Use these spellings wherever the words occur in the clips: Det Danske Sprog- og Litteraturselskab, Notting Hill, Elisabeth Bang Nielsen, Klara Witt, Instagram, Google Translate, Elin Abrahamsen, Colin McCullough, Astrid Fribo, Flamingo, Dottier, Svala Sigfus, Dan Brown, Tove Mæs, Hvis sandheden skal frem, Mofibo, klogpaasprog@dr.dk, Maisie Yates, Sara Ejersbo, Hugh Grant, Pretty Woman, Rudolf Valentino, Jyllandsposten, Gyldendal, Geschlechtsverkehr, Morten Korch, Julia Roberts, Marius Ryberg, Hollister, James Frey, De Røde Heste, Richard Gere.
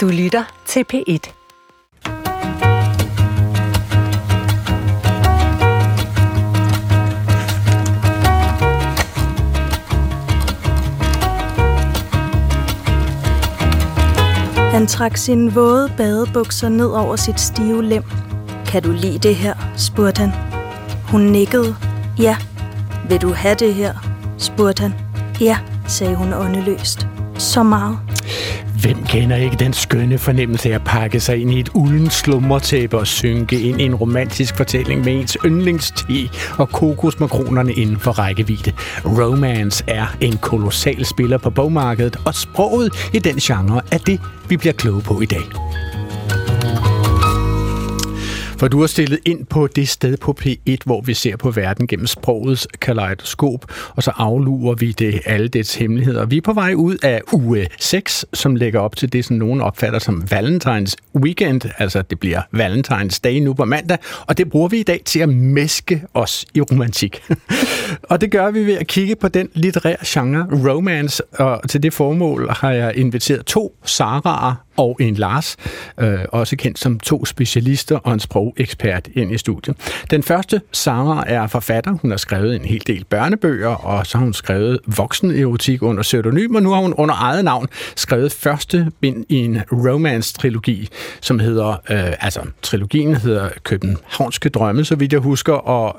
Du lytter til P1. Han trak sine våde badebukser ned over sit stive lem. Kan du lide det her? Spurgte han. Hun nikkede. Ja. Vil du have det her? Spurgte han. Ja, sagde hun åndeløst. Så meget. Hvem kender ikke den skønne fornemmelse af at pakke sig ind i et uldent slummertæppe og synke ind i en romantisk fortælling med ens yndlingste og kokosmakronerne inden for rækkevidde? Romance er en kolossal spiller på bogmarkedet, og sproget i den genre er det, vi bliver kloge på i dag. For du har stillet ind på det sted på P1, hvor vi ser på verden gennem sprogets kaleidoskop, og så aflurer vi det alle dets hemmeligheder. Vi er på vej ud af uge 6, som lægger op til det, som nogen opfatter som Valentines Weekend. Altså, det bliver Valentines Day nu på mandag, og det bruger vi i dag til at mæske os i romantik. Og det gør vi ved at kigge på den litterære genre romance, og til det formål har jeg inviteret to Sara'er og en Lars, også kendt som to specialister og en sprogekspert, ind i studiet. Den første, Sara, er forfatter. Hun har skrevet en hel del børnebøger, og så har hun skrevet voksenerotik under pseudonym, og nu har hun under eget navn skrevet første bind i en romance-trilogi, som hedder, trilogien hedder Københavnske Drømme, så vidt jeg husker, og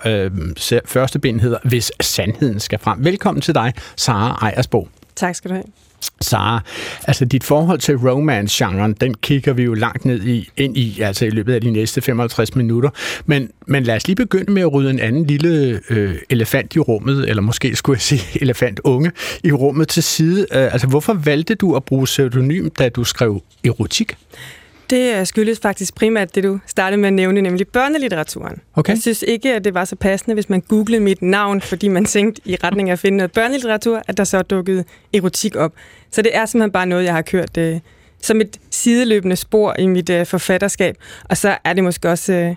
første bind hedder Hvis sandheden skal frem. Velkommen til dig, Sara Ejersbo. Tak skal du have. Sara, altså dit forhold til romance-genren, den kigger vi jo langt ind i, altså i løbet af de næste 55 minutter. Men lad os lige begynde med at rydde en anden lille elefant i rummet, eller måske skulle jeg sige elefantunge i rummet til side. Altså hvorfor valgte du at bruge pseudonym, da du skrev erotik? Det skyldes faktisk primært det, du startede med at nævne, nemlig børnelitteraturen. Okay. Jeg synes ikke, at det var så passende, hvis man googlede mit navn, fordi man tænkte i retning af at finde noget børnelitteratur, at der så dukkede erotik op. Så det er simpelthen bare noget, jeg har kørt som et sideløbende spor i mit forfatterskab. Og så er det måske også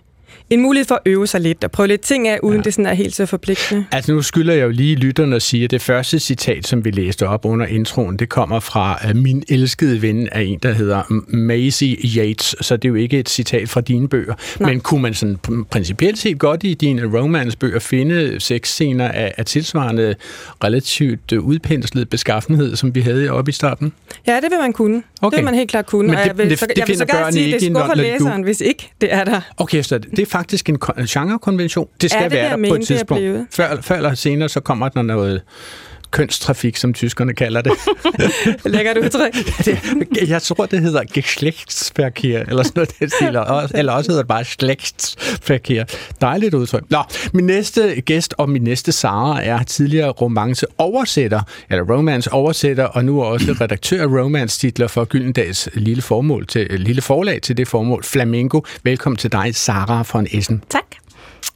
en mulighed for at øve sig lidt og prøve lidt ting af, uden det sådan er helt så forpligtende. Altså nu skylder jeg jo lige lytterne at sige, at det første citat, som vi læste op under introen, det kommer fra min elskede ven af en, der hedder Maisie Yates, så det er jo ikke et citat fra dine bøger. Nej. Men kunne man sådan principielt set godt i dine romancebøger finde sexscener af tilsvarende relativt udpenslet beskaffenhed, som vi havde oppe i starten? Ja, det vil man kunne. Okay. Det vil man helt klart kunne. Men jeg vil så gerne sige, at det skuffer læseren, hvis ikke det er der. Okay, så det er faktisk en genrekonvention. Det skal være der på et tidspunkt. Før eller senere, så kommer der noget kønstrafik, som tyskerne kalder det. Lækkert udtryk. Jeg tror, det hedder Geschlechtsverkehr, eller sådan noget, det stiller. Eller også hedder det bare Geschlechtsverkehr. Dejligt udtryk. Nå, min næste gæst og min næste Sara er tidligere romance-oversætter, og nu er også redaktør af romance-titler for Gyldendals lille forlag til det formål, Flamingo. Velkommen til dig, Sara von Essen. Tak.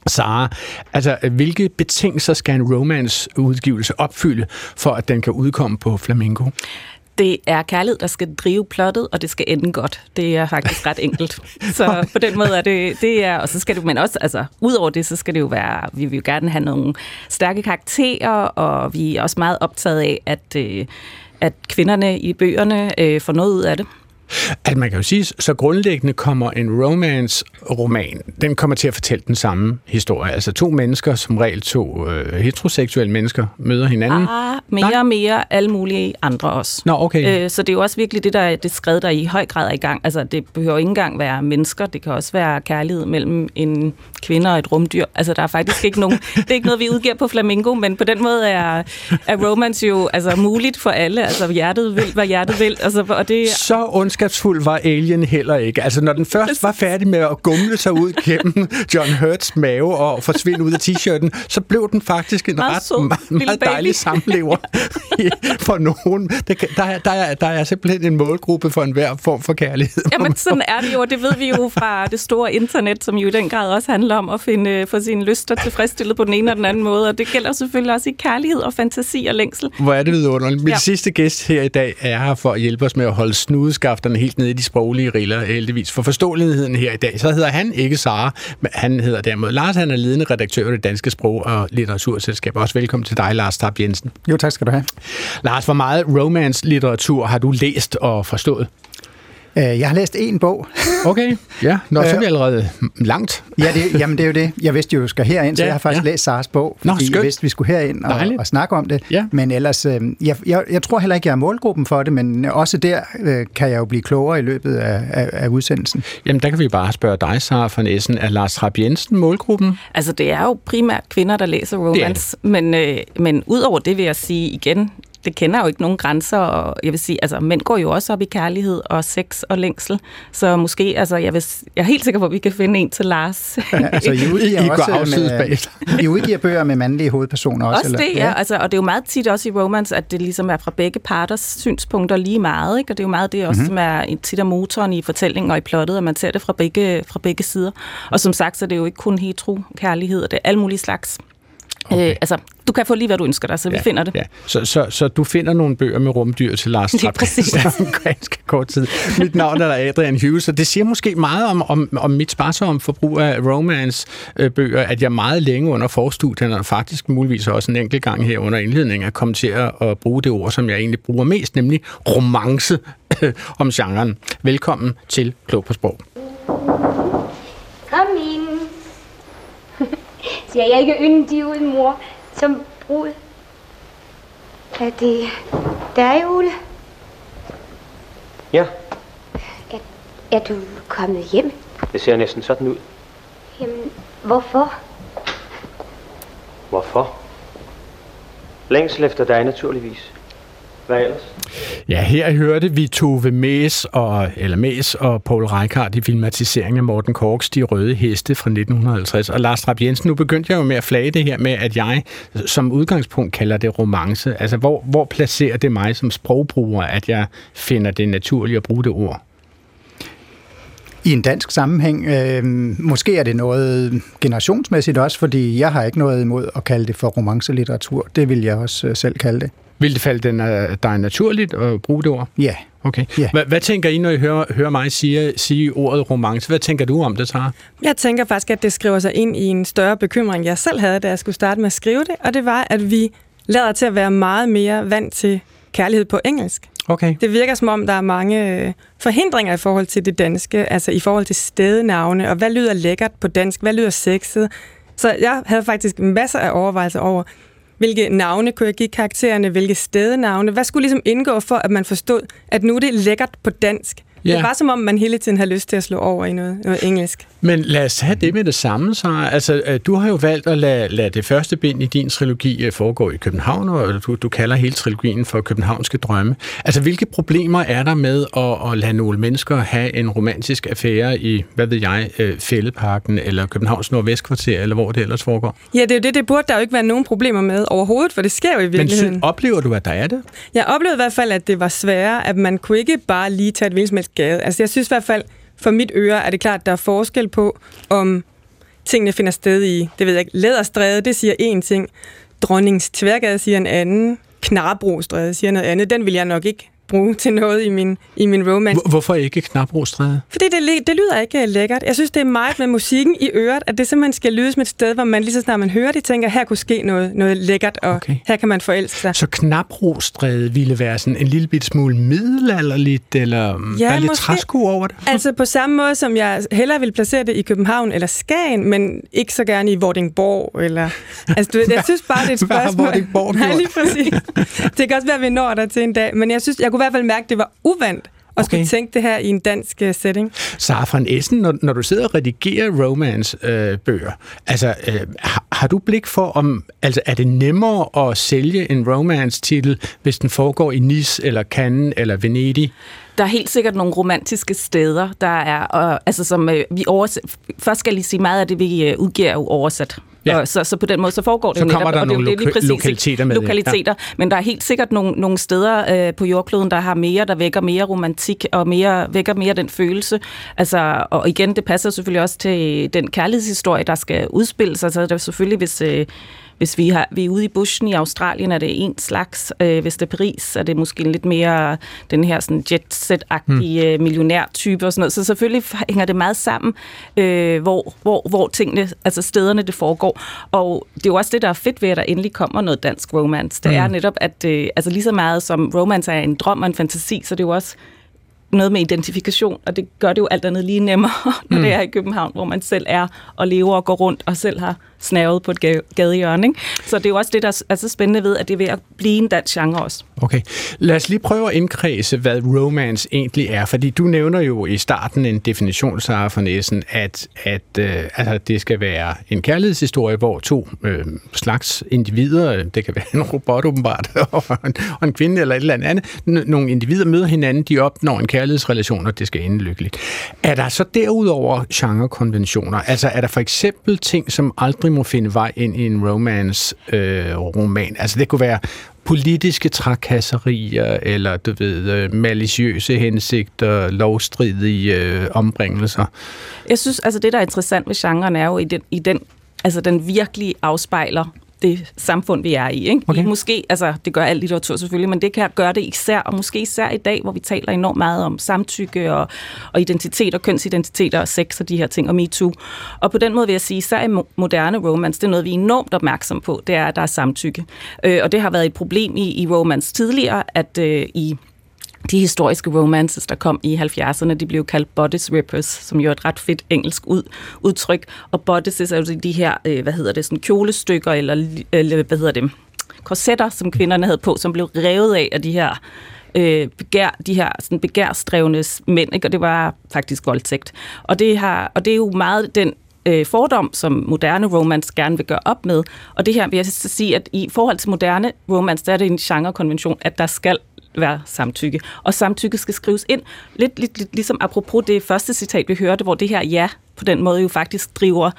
Sara, altså hvilke betingelser skal en romance-udgivelse opfylde, for at den kan udkomme på Flamingo? Det er kærlighed, der skal drive plottet, og det skal ende godt. Det er faktisk ret enkelt. Så på den måde er det er, og så skal det, men også, altså, ud over det, så skal det jo være, vi vil jo gerne have nogle stærke karakterer, og vi er også meget optaget af, at kvinderne i bøgerne får noget ud af det. At man kan jo sige, så grundlæggende kommer en romance-roman, den kommer til at fortælle den samme historie. Altså to mennesker, som regel to heteroseksuelle mennesker, møder hinanden. Mere alle mulige andre også. Nå, okay. Så det er jo også virkelig det, der det skred, der i høj grad er i gang. Altså det behøver ikke engang være mennesker, det kan også være kærlighed mellem en kvinde og et rumdyr. Altså der er faktisk ikke nogen, det er ikke noget, vi udgiver på Flamingo, men på den måde er romance jo altså muligt for alle. Altså hjertet vil, hvad hjertet vil. Altså, og det så ondskabsfuld var Alien heller ikke. Altså, når den først var færdig med at gumle sig ud gennem John Hurts mave og forsvinde ud af t-shirten, så blev den faktisk en meget dejlig samlever for nogen. Der er simpelthen en målgruppe for enhver form for kærlighed. Jamen, sådan er det jo, og det ved vi jo fra det store internet, som jo i den grad også handler om at få sine lyster tilfredsstillet på den ene og den anden måde, og det gælder selvfølgelig også i kærlighed og fantasi og længsel. Hvor er det vidunderligt. Min sidste gæst her i dag er her for at hjælpe os med at holde snudeskab helt nede i de sproglige riller, heldigvis. For forståeligheden her i dag, så hedder han ikke Sara, men han hedder derimod Lars. Han er ledende redaktør af Det Danske Sprog- og Litteraturselskab. Også velkommen til dig, Lars Trap-Jensen. Jo, tak skal du have. Lars, hvor meget romance-litteratur har du læst og forstået? Jeg har læst én bog. Okay, ja. Nå, så er vi allerede langt. Det er jo det. Jeg vidste jo, at jeg skal herind, så jeg har faktisk læst Saras bog, fordi jeg vidste, at vi skulle herind og snakke om det. Ja. Men ellers, jeg tror heller ikke, jeg er målgruppen for det, men også der kan jeg jo blive klogere i løbet af udsendelsen. Jamen, der kan vi bare spørge dig, Sara von Essen. Er Lars Trap-Jensen målgruppen? Altså, det er jo primært kvinder, der læser romance, men ud over det vil jeg sige igen, det kender jo ikke nogen grænser, og jeg vil sige, altså mænd går jo også op i kærlighed og sex og længsel, så måske, altså jeg er helt sikker på, at vi kan finde en til Lars. Ja, altså I udgiver bøger med mandlige hovedpersoner også? Også det, ja. Altså, og det er jo meget tit også i romance, at det ligesom er fra begge parters synspunkter lige meget, ikke? Og det er jo meget det også, som er tit af motoren i fortællingen og i plottet, at man ser det fra begge sider. Og som sagt, så er det jo ikke kun hetero-kærlighed, og det er alle mulige slags. Okay. Du kan få lige, hvad du ønsker dig, så vi finder det. Ja. Så du finder nogle bøger med rumdyr til Lars Trap-Jensen om ganske kort tid. Mit navn er Adrian Hughes, og det siger måske meget om mit sparsomme forbrug af romance-bøger, at jeg meget længe under forstudierne, og faktisk muligvis også en enkelt gang her under indledningen, er kommet til at bruge det ord, som jeg egentlig bruger mest, nemlig romance om genren. Velkommen til Klog på Sprog. Kom ind. Siger jeg ikke yndig ud, mor, som brud? Er det dig, Ole? Ja. Er du kommet hjem? Det ser næsten sådan ud. Jamen, hvorfor? Hvorfor? Længsel efter dig, naturligvis. Hvad ellers? Ja, her hørte vi Tove Mæs og Poul Reichhardt i filmatiseringen af Morten Korchs De Røde Heste fra 1950. Og Lars Trap-Jensen, nu begyndte jeg jo med at flage det her med, at jeg som udgangspunkt kalder det romance. Altså, hvor placerer det mig som sprogbruger, at jeg finder det naturligt at bruge det ord? I en dansk sammenhæng, måske er det noget generationsmæssigt også, fordi jeg har ikke noget imod at kalde det for romancelitteratur. Det vil jeg også selv kalde det. Vil det falde dig naturligt at bruge det ord? Ja. Okay. Yeah. Hvad tænker I, når I hører mig sige ordet romance? Hvad tænker du om det, Sara? Jeg tænker faktisk, at det skriver sig ind i en større bekymring, jeg selv havde, da jeg skulle starte med at skrive det, og det var, at vi lader til at være meget mere vant til kærlighed på engelsk. Okay. Det virker som om, der er mange forhindringer i forhold til det danske, altså i forhold til stednavne, og hvad lyder lækkert på dansk, hvad lyder sexet? Så jeg havde faktisk masser af overvejelser over, hvilke navne kunne jeg give karaktererne, hvilke stednavne, hvad skulle ligesom indgå for, at man forstod, at nu er det lækkert på dansk. Yeah. Det var som om, man hele tiden havde lyst til at slå over i noget engelsk. Men lad os have det med det samme, Sara. Altså, du har jo valgt at lade det første bind i din trilogi foregå i København, og du kalder hele trilogien for Københavnske Drømme. Altså, hvilke problemer er der med at lade nogle mennesker have en romantisk affære i, hvad ved jeg, Fælledparken eller Københavns Nordvestkvarter, eller hvor det ellers foregår? Ja, det er jo det burde der jo ikke være nogen problemer med overhovedet, for det sker jo i virkeligheden. Men oplever du, at der er det? Jeg oplevede i hvert fald, at det var sværere, at man kunne ikke bare lige tage et vildsmæld gade. Altså, jeg synes i hvert fald, for mit øre er det klart, at der er forskel på, om tingene finder sted i, det ved jeg ikke, Læderstræde, det siger én ting, Dronnings Tværgade siger en anden, Knarrebrostræde siger noget andet, den vil jeg nok ikke bruge til noget i min romance. Hvorfor ikke Knarrebrostræde? Fordi det lyder ikke lækkert. Jeg synes, det er meget med musikken i øret, at det simpelthen skal lyde som et sted, hvor man lige så snart man hører det, tænker, her kunne ske noget lækkert, og her kan man forelske sig. Så Knarrebrostræde ville være sådan en lille bit smule middelalderligt, eller ja, lidt træsko over det? Altså på samme måde, som jeg hellere ville placere det i København eller Skagen, men ikke så gerne i Vordingborg, eller... Altså, jeg synes bare, det er et spørgsmål. Nej, lige præcis. Det kan også være, vi når der til en dag, men jeg synes, jeg kunne i hvert fald mærke, at det var uvandt at skulle tænke det her i en dansk setting. Sara von Essen, når du sidder og redigerer romance-bøger, altså har du blik for, om altså er det nemmere at sælge en romance-titel, hvis den foregår i Nice eller Cannes eller Venedig? Der er helt sikkert nogle romantiske steder, der er, og, altså som vi oversætter. Først skal jeg lige sige, meget af det, vi udgiver, er jo oversat. Ja. Så på den måde, så foregår det så netop. Så kommer der nogle lokaliteter med. Lokaliteter, ja. Men der er helt sikkert nogle steder på jordkloden, der har mere, der vækker mere romantik, og vækker mere den følelse. Altså, og igen, det passer selvfølgelig også til den kærlighedshistorie, der skal udspille sig. Så det er selvfølgelig, hvis vi er ude i bushen i Australien, er det en slags. Hvis det er Paris, er det måske lidt mere den her sådan jet-set-agtige millionærtype og sådan noget. Så selvfølgelig hænger det meget sammen, hvor tingene, altså stederne, det foregår. Og det er jo også det, der er fedt ved, at der endelig kommer noget dansk romance. Det er netop, at altså lige så meget som romance er en drøm og en fantasi, så det er jo også noget med identifikation, og det gør det jo alt andet lige nemmere, når det er i København, hvor man selv er og lever og går rundt og selv har snævet på et gadehjørne, ikke? Så det er jo også det, der er så spændende ved, at det er ved at blive en dansk genre også. Okay. Lad os lige prøve at indkredse, hvad romance egentlig er, fordi du nævner jo i starten en definition, Sara von Essen, at det skal være en kærlighedshistorie, hvor to slags individer, det kan være en robot åbenbart, og en kvinde eller et eller andet, nogle individer møder hinanden, de opnår en kærlighedsrelation, og det skal ende lykkeligt. Er der så derudover genrekonventioner? Altså er der for eksempel ting, som aldrig må finde vej ind i en romance-roman? Altså det kunne være politiske trakasserier, eller du ved, maliciøse hensigter, lovstridige ombringelser. Jeg synes, altså det, der er interessant ved genren, er jo den virkelig afspejler det samfund, vi er i, ikke? Okay. Måske, altså det gør al litteratur selvfølgelig, men det kan gøre det især, og måske især i dag, hvor vi taler enormt meget om samtykke og identitet og kønsidentitet og sex og de her ting, og MeToo. Og på den måde vil jeg sige, især i moderne romance, det er noget, vi er enormt opmærksom på, det er, at der er samtykke. Og det har været et problem i romance tidligere, at i de historiske romances, der kom i 70'erne, de blev kaldt bodice rippers, som jo er et ret fedt engelsk udtryk. Og bodices er jo de her, sådan kjolestykker, eller korsetter, som kvinderne havde på, som blev revet af de her begærstrevne mænd, ikke? Og det var faktisk voldtægt. Og det er jo meget den fordom, som moderne romance gerne vil gøre op med. Og det her vil jeg sige, at i forhold til moderne romance, der er det en genrekonvention, at der skal være samtykke. Og samtykke skal skrives ind, lidt ligesom apropos det første citat, vi hørte, hvor det her ja, på den måde jo faktisk driver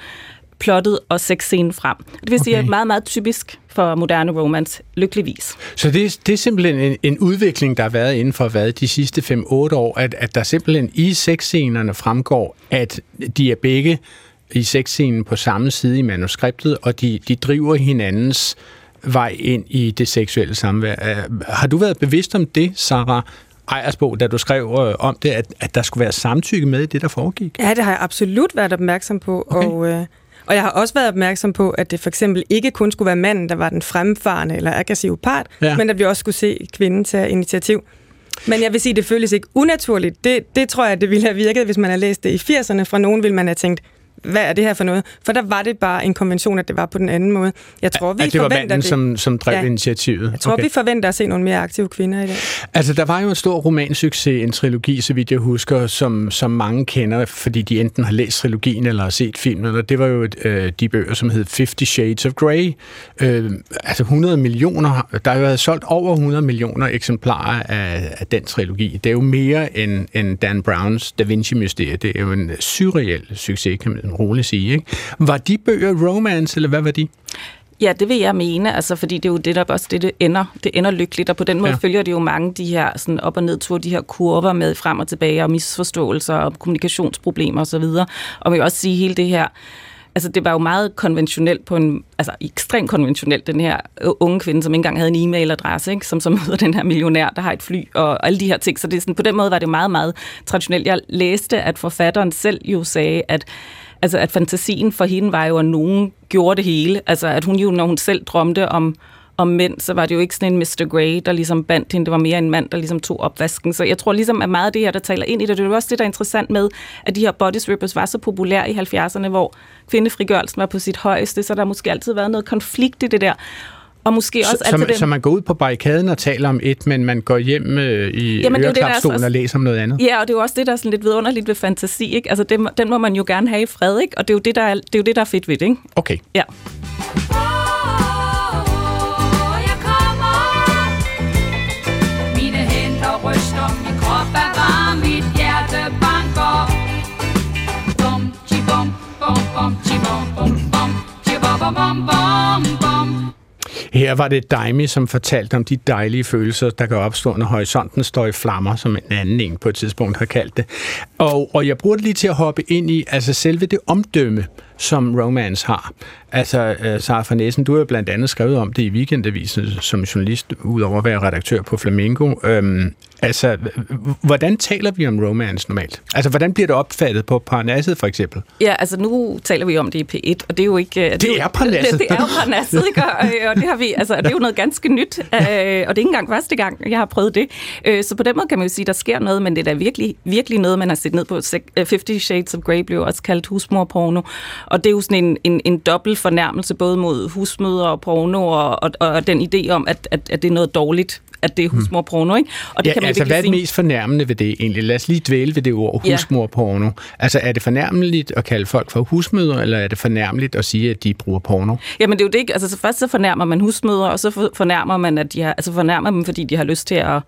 plottet og sexscenen frem. Det vil sige, at det er meget, meget typisk for moderne romance, lykkeligvis. Så det er simpelthen en udvikling, der har været inden for de sidste 5-8 år, at der simpelthen i sexscenerne fremgår, at de er begge i sexscenen på samme side i manuskriptet, og de driver hinandens vej ind i det seksuelle samvær. Har du været bevidst om det, Sara Ejersbo, da du skrev om det, at der skulle være samtykke med i det, der foregik? Ja, det har jeg absolut været opmærksom på, okay. Og jeg har også været opmærksom på, at det for eksempel ikke kun skulle være manden, der var den fremfarende eller aggressive part, ja, men at vi også skulle se kvinden tage initiativ. Men jeg vil sige, det føles ikke unaturligt. Det tror jeg, det ville have virket, hvis man havde læst det i 80'erne. Fra nogen ville man have tænkt, hvad er det her for noget? For der var det bare en konvention, at det var på den anden måde. Jeg tror, vi det var manden, det. Som drev initiativet. Jeg tror, vi forventer at se nogle mere aktive kvinder i dag. Altså, der var jo en stor romansucces, en trilogi, så vidt jeg husker, som mange kender, fordi de enten har læst trilogien eller har set filmen. Og det var jo de bøger, som hed 50 Shades of Grey. 100 millioner. Der har jo været solgt over 100 millioner eksemplarer af den trilogi. Det er jo mere end Dan Browns Da Vinci-mysterie. Det er jo en surreal succes, kan man roligt sige, ikke? Var de bøger romance, eller hvad var de? Ja, det vil jeg mene, altså, fordi det er jo det, der også det ender. Det ender lykkeligt, og på den måde følger det jo mange de her sådan op- og nedtur, de her kurver med frem og tilbage, og misforståelser, og kommunikationsproblemer osv. Og man vil også sige, hele det her, altså det var jo meget konventionelt ekstremt konventionelt, den her unge kvinde, som ikke engang havde en e-mailadresse, ikke? Som møder den her millionær, der har et fly og alle de her ting. Så det er sådan, på den måde var det meget, meget traditionelt. Jeg læste, at forfatteren selv jo sagde, at fantasien for hende var jo, at nogen gjorde det hele. Altså, at hun jo, når hun selv drømte om mænd, så var det jo ikke sådan en Mr. Grey, der ligesom bandt hende. Det var mere en mand, der ligesom tog opvasken. Så jeg tror ligesom, at meget af det her, der taler ind i det, det er jo også det, der er interessant med, at de her bodice rippers var så populære i 70'erne, hvor kvindefrigørelsen var på sit højeste, så der måske altid været noget konflikt i det der. Og måske også så man går ud på barrikaden og taler om et, men man går hjem i øreklapstolen og læser om noget andet. Ja, og det er jo også det, der er sådan lidt vidunderligt ved fantasi, ikke? Altså, den må man jo gerne have i fred, ikke? Og det er jo det, der er fedt ved det, ikke? Okay. Ja. Her var det Daimi, som fortalte om de dejlige følelser, der kan opstå, når horisonten står i flammer, som en anden en på et tidspunkt har kaldt det. Og jeg bruger det lige til at hoppe ind i, altså selve det omdømme, som romance har. Altså, Sara von Essen, du har blandt andet skrevet om det i Weekendavisen som journalist, udover at være redaktør på Flamingo. Altså, hvordan taler vi om romance normalt? Altså, hvordan bliver det opfattet på Parnasset, for eksempel? Ja, altså, nu taler vi om det i P1, og det er jo ikke... Det er Parnasset! Det er jo Parnasset, ikke? Og det har vi, altså, det er jo noget ganske nyt, og det er ikke engang første gang, jeg har prøvet det. Så på den måde kan man jo sige, der sker noget, men det er da virkelig, virkelig noget, man har set ned på. 50 Shades of Grey blev også kaldt husmorporno, og det er jo sådan en dobbelt fornærmelse, både mod husmødre og porno, og den idé om, at det er noget dårligt, at det er husmorporno, ikke? Og det kan man altså, hvad er det mest fornærmende ved det egentlig? Lad os lige dvæle ved det ord, husmorporno. Ja. Altså, er det fornærmeligt at kalde folk for husmødre, eller er det fornærmeligt at sige, at de bruger porno? Jamen, det er jo det ikke. Altså, så først så fornærmer man husmødre, og så fornærmer man, at de har, altså fornærmer dem, fordi de har lyst til at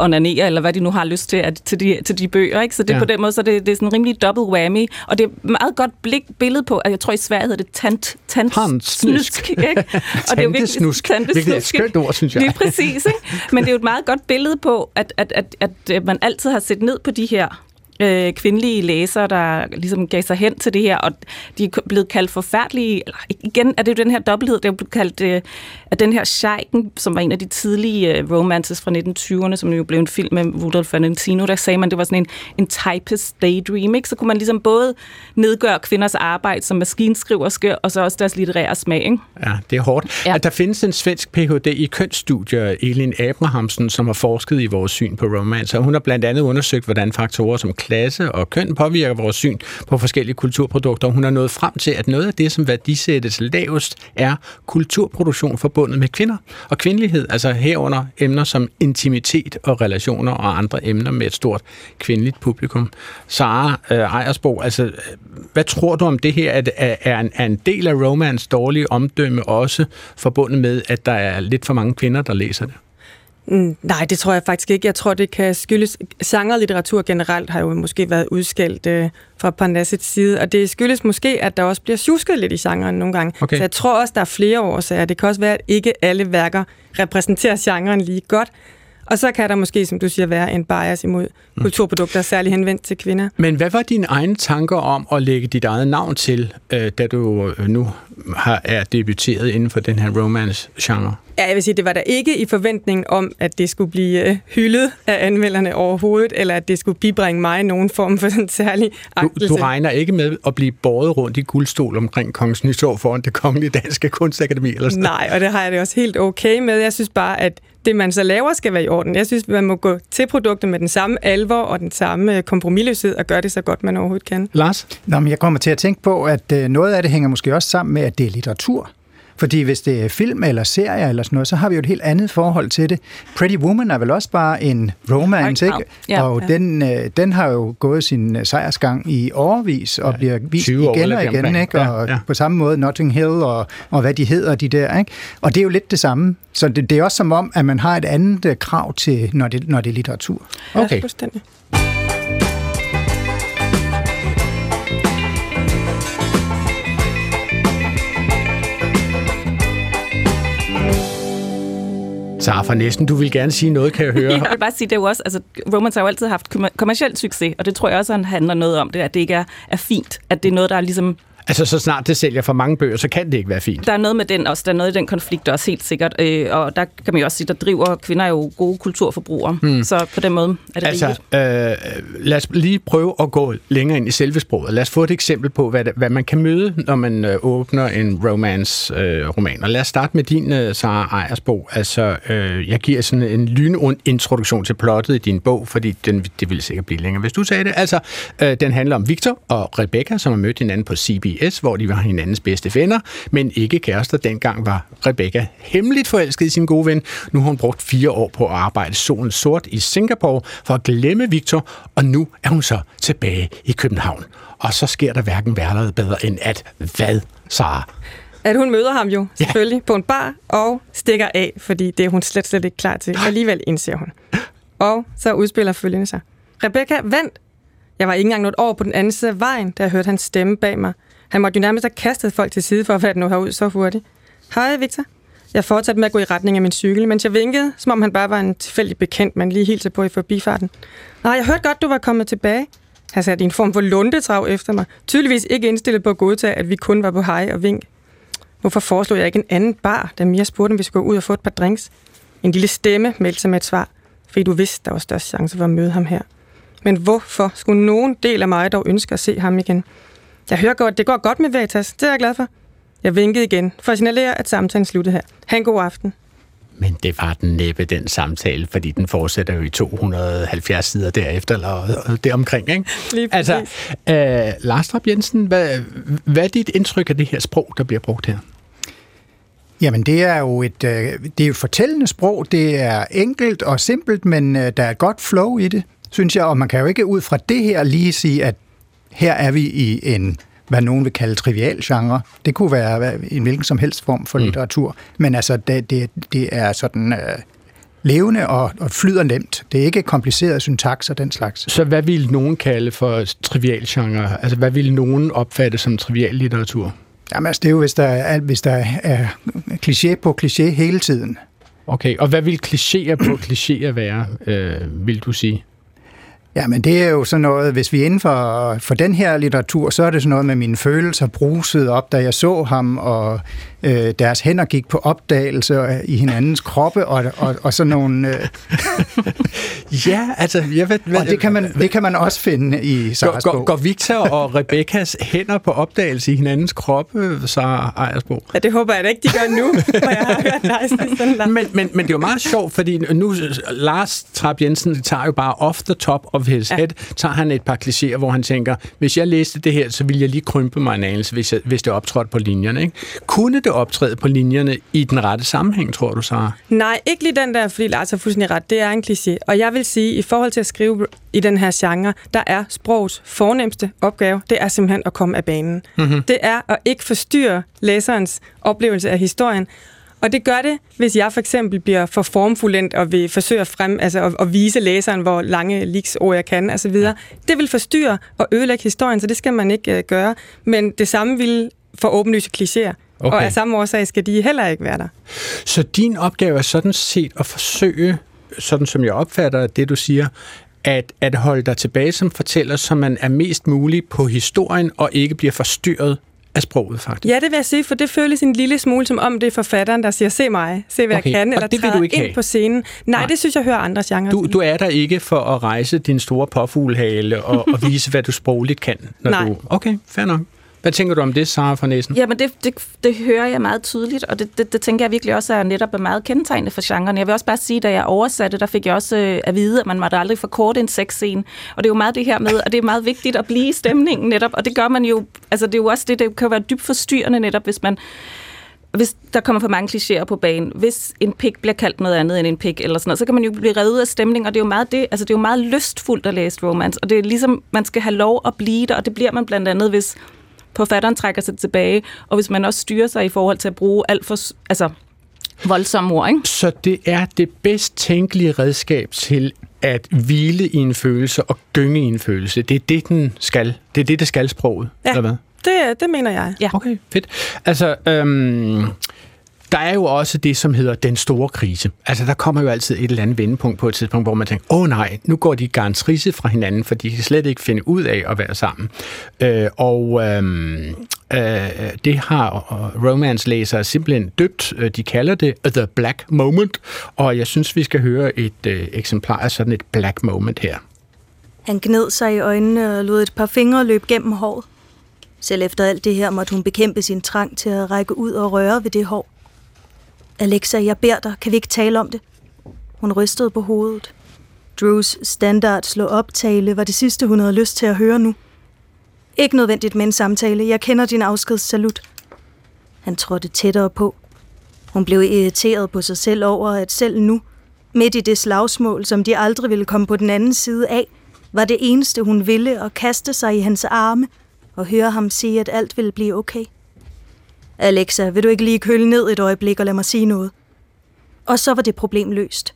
onanere, eller hvad de nu har lyst til, til de bøger, ikke? Så det på den måde, så det er sådan en rimelig double whammy, og det er meget godt billede på, at jeg tror i Sverige hedder det tandsnusk, ikke? Og det er virkelig tandsnusk, det er et skønt ord, synes jeg. Lige præcis, ikke? Men det er jo et meget godt billede på, at man altid har set ned på de her kvindelige læsere, der ligesom gav sig hen til det her, og de er blevet kaldt forfærdelige, eller igen er det jo den her dobbelthed, der er blevet kaldt af den her Scheiken, som var en af de tidlige romances fra 1920'erne, som jo blev en film med Rudolf Valentino, der sagde man, det var sådan en typist daydream, ikke? Så kunne man ligesom både nedgøre kvinders arbejde som maskinskriverske, og så også deres litterære smag, ikke? Ja, det er hårdt. Ja. At der findes en svensk Ph.D. i kønsstudier, Elin Abrahamsen, som har forsket i vores syn på romance, og hun har blandt andet undersøgt, hvordan faktorer som klasse og køn påvirker vores syn på forskellige kulturprodukter. Hun har nået frem til, at noget af det, som værdisættes lavest, er kulturproduktion forbundet med kvinder og kvindelighed, altså herunder emner som intimitet og relationer og andre emner med et stort kvindeligt publikum. Sara Ejersbo, altså, hvad tror du om det her, at er en del af romance dårlige omdømme også forbundet med, at der er lidt for mange kvinder, der læser det? Nej, det tror jeg faktisk ikke. Jeg tror, det kan skyldes... Genre-litteratur generelt har jo måske været udskældt fra Parnassets side, og det skyldes måske, at der også bliver sjusket lidt i genren nogle gange. Okay. Så jeg tror også, der er flere årsager. Det kan også være, at ikke alle værker repræsenterer genren lige godt. Og så kan der måske, som du siger, være en bias imod kulturprodukter, særligt henvendt til kvinder. Men hvad var dine egne tanker om at lægge dit eget navn til, da du nu er debuteret inden for den her romance-genre? Ja, jeg vil sige, det var der ikke i forventning om, at det skulle blive hyldet af anmelderne overhovedet, eller at det skulle bibringe mig nogen form for sådan en særlig agtelse. Du regner ikke med at blive båret rundt i guldstol omkring Kongens Nytorv foran Det Kongelige Danske Kunstakademi? Eller sådan. Nej, og det har jeg det også helt okay med. Jeg synes bare, at det, man så laver, skal være i orden. Jeg synes, man må gå til produktet med den samme alvor og den samme kompromisløshed og gøre det så godt, man overhovedet kan. Lars? Nå, men jeg kommer til at tænke på, at noget af det hænger måske også sammen med, at det er litteratur. Fordi hvis det er film eller serier eller sådan noget, så har vi jo et helt andet forhold til det. Pretty Woman er vel også bare en romance, ikke? Ja, og ja. Den har jo gået sin sejrsgang i årevis og bliver vist igen og igen, ikke? Og på samme måde Notting Hill og hvad de hedder, de der, ikke? Og det er jo lidt det samme. Så det er også som om, at man har et andet krav til, når det er litteratur. Okay. Sara von Essen, du vil gerne sige noget, kan jeg høre. Jeg vil bare sige, det er jo også, altså romance har jo altid haft kommerciel succes, og det tror jeg også, han handler noget om det, at det ikke er fint, at det er noget, der er ligesom... Altså, så snart det sælger for mange bøger, så kan det ikke være fint. Der er noget med den også, der er noget i den konflikt også, helt sikkert. Og der kan man jo også sige, der driver kvinder jo gode kulturforbrugere. Så på den måde er det altså, lad os lige prøve at gå længere ind i selve sproget. Lad os få et eksempel på, hvad man kan møde, når man åbner en romance-roman. Og lad os starte med din, Sara Ejersbo. Altså, jeg giver sådan en lynund introduktion til plottet i din bog, fordi det ville sikkert blive længere, hvis du sagde det. Altså, den handler om Victor og Rebecca, som har mødt hinanden på CBS, hvor de var hinandens bedste venner, men ikke kærester. Dengang var Rebecca hemmeligt forelsket i sin gode ven. Nu har hun brugt 4 år på at arbejde solen sort i Singapore for at glemme Victor, og nu er hun så tilbage i København. Og så sker der hverken værre bedre end at hvad, Sara? At hun møder ham jo selvfølgelig på en bar og stikker af, fordi det er hun slet ikke klar til. Alligevel indser hun. Og så udspiller følgende sig. Rebecca, vent! Jeg var ikke engang nået over på den anden side af vejen, da jeg hørte hans stemme bag mig. Han måtte jo nærmest have kastet folk til side for at nå herud så hurtigt. Hej, Victor. Jeg fortsatte med at gå i retning af min cykel, mens jeg vinkede, som om han bare var en tilfældig bekendt, man lige hilste på i forbifarten. Nej, jeg hørte godt, du var kommet tilbage. Han satte en form for lundetrav efter mig. Tydeligvis ikke indstillet på at godtage, at vi kun var på hej og vink. Hvorfor foreslog jeg ikke en anden bar, da Mia spurgte, om vi skulle gå ud og få et par drinks? En lille stemme meldte sig med et svar, fordi du vidste, der var størst chance for at møde ham her. Men hvorfor skulle nogen del af mig dog ønske at se ham igen? Jeg hører godt, det går godt med Veritas. Det er jeg glad for. Jeg vinkede igen for at signalere, at samtalen sluttede her. Ha' en god aften. Men det var den næppe, den samtale, fordi den fortsætter jo i 270 sider derefter, eller deromkring, ikke? Lige altså, Lars Trap-Jensen, hvad er dit indtryk af det her sprog, der bliver brugt her? Jamen, det er jo et fortællende sprog. Det er enkelt og simpelt, men der er et godt flow i det, synes jeg. Og man kan jo ikke ud fra det her lige sige, at her er vi i en, hvad nogen vil kalde trivial genre. Det kunne være en hvilken som helst form for litteratur. Men altså, det er sådan levende og flyder nemt. Det er ikke kompliceret syntaks og den slags. Så hvad ville nogen kalde for trivial genre? Altså, hvad ville nogen opfatte som trivial litteratur? Jamen altså, det er jo, hvis der er kliché på kliché hele tiden. Okay, og hvad vil klichéer på klichéer være, vil du sige? Jamen, det er jo sådan noget, hvis vi er inden for den her litteratur, så er det sådan noget med mine følelser brusede op, da jeg så ham, og deres hænder gik på opdagelse i hinandens kroppe, og sådan nogle... ja, altså... Og det kan man også finde i Saras bog. Går Victor og Rebekkas hænder på opdagelse i hinandens kroppe, Sara Ejersbo? Ja, det håber jeg da ikke, de gør nu, for jeg har hørt nice sådan. Men det er jo meget sjovt, fordi nu Lars Trap-Jensen tager jo bare off the top of his head, tager han et par klichéer, hvor han tænker, hvis jeg læste det her, så ville jeg lige krympe mig en anelse, hvis det optrådte på linjerne, ikke? Kunne det optræde på linjerne i den rette sammenhæng, tror du, Sara? Nej, ikke lige den der, fordi Lars har fuldstændig ret. Det er en kliché. Og jeg vil sige, i forhold til at skrive i den her genre, der er sprogets fornemste opgave, det er simpelthen at komme af banen. Mm-hmm. Det er at ikke forstyrre læserens oplevelse af historien. Og det gør det, hvis jeg for eksempel bliver for formfuldendt og vil forsøge at vise læseren, hvor lange leaks-ord jeg kan osv. Det vil forstyrre og ødelægge historien, så det skal man ikke gøre. Men det samme vil for åbenlyse klichéer. Okay. Og af samme årsag skal de heller ikke være der. Så din opgave er sådan set at forsøge, sådan som jeg opfatter det, du siger, at holde dig tilbage som fortæller, så man er mest mulig på historien og ikke bliver forstyrret af sproget, faktisk. Ja, det vil jeg sige, for det føles en lille smule som om det er forfatteren, der siger, se mig, se hvad jeg kan, eller træder ind på scenen. Nej, det synes jeg hører andre genrer. Du er der ikke for at rejse din store påfuglehale og vise, hvad du sprogligt kan. Okay, fair nok. Hvad tænker du om det, Sara von Essen? Jamen, det hører jeg meget tydeligt, og det tænker jeg virkelig også er netop meget kendetegnende for genren. Jeg vil også bare sige, da jeg oversatte, der fik jeg også at vide, at man måtte aldrig forkorte en sexscene. Og det er jo meget det her med, og det er meget vigtigt at blive i stemningen netop, og det gør man jo, altså det er jo også det kan være dybt forstyrrende netop, hvis der kommer for mange klichéer på banen, hvis en pik bliver kaldt noget andet end en pik, eller sådan noget, så kan man jo blive revet ud af stemning, og det er jo meget det, altså det er jo meget lystfuldt at læse romance, og det er ligesom, man skal have lov at blive der, og det bliver man blandt andet, hvis forfatteren trækker sig tilbage, og hvis man også styrer sig i forhold til at bruge alt for voldsomme ord, ikke? Så det er det bedst tænkelige redskab til at hvile i en følelse og gynge i en følelse. Det er det, den skal. Det er det, der skal sproget, eller hvad? Det mener jeg. Ja. Okay, fedt. Altså, der er jo også det, som hedder den store krise. Altså, der kommer jo altid et eller andet vendepunkt på et tidspunkt, hvor man tænker, nej, nu går de garantrisse fra hinanden, for de kan slet ikke finde ud af at være sammen. Det har romance-læsere simpelthen døbt. De kalder det The Black Moment, og jeg synes, vi skal høre et eksemplar af sådan et Black Moment her. Han gned sig i øjnene og lod et par fingre løbe gennem håret. Selv efter alt det her måtte hun bekæmpe sin trang til at række ud og røre ved det hår. Alexa, jeg beder dig. Kan vi ikke tale om det? Hun rystede på hovedet. Drews standard slå optale var det sidste, hun havde lyst til at høre nu. Ikke nødvendigt med en samtale. Jeg kender din afskedssalut. Han trådte tættere på. Hun blev irriteret på sig selv over, at selv nu, midt i det slagsmål, som de aldrig ville komme på den anden side af, var det eneste, hun ville at kaste sig i hans arme og høre ham sige, at alt ville blive okay. Alexa, vil du ikke lige køle ned et øjeblik og lade mig sige noget? Og så var det problem løst.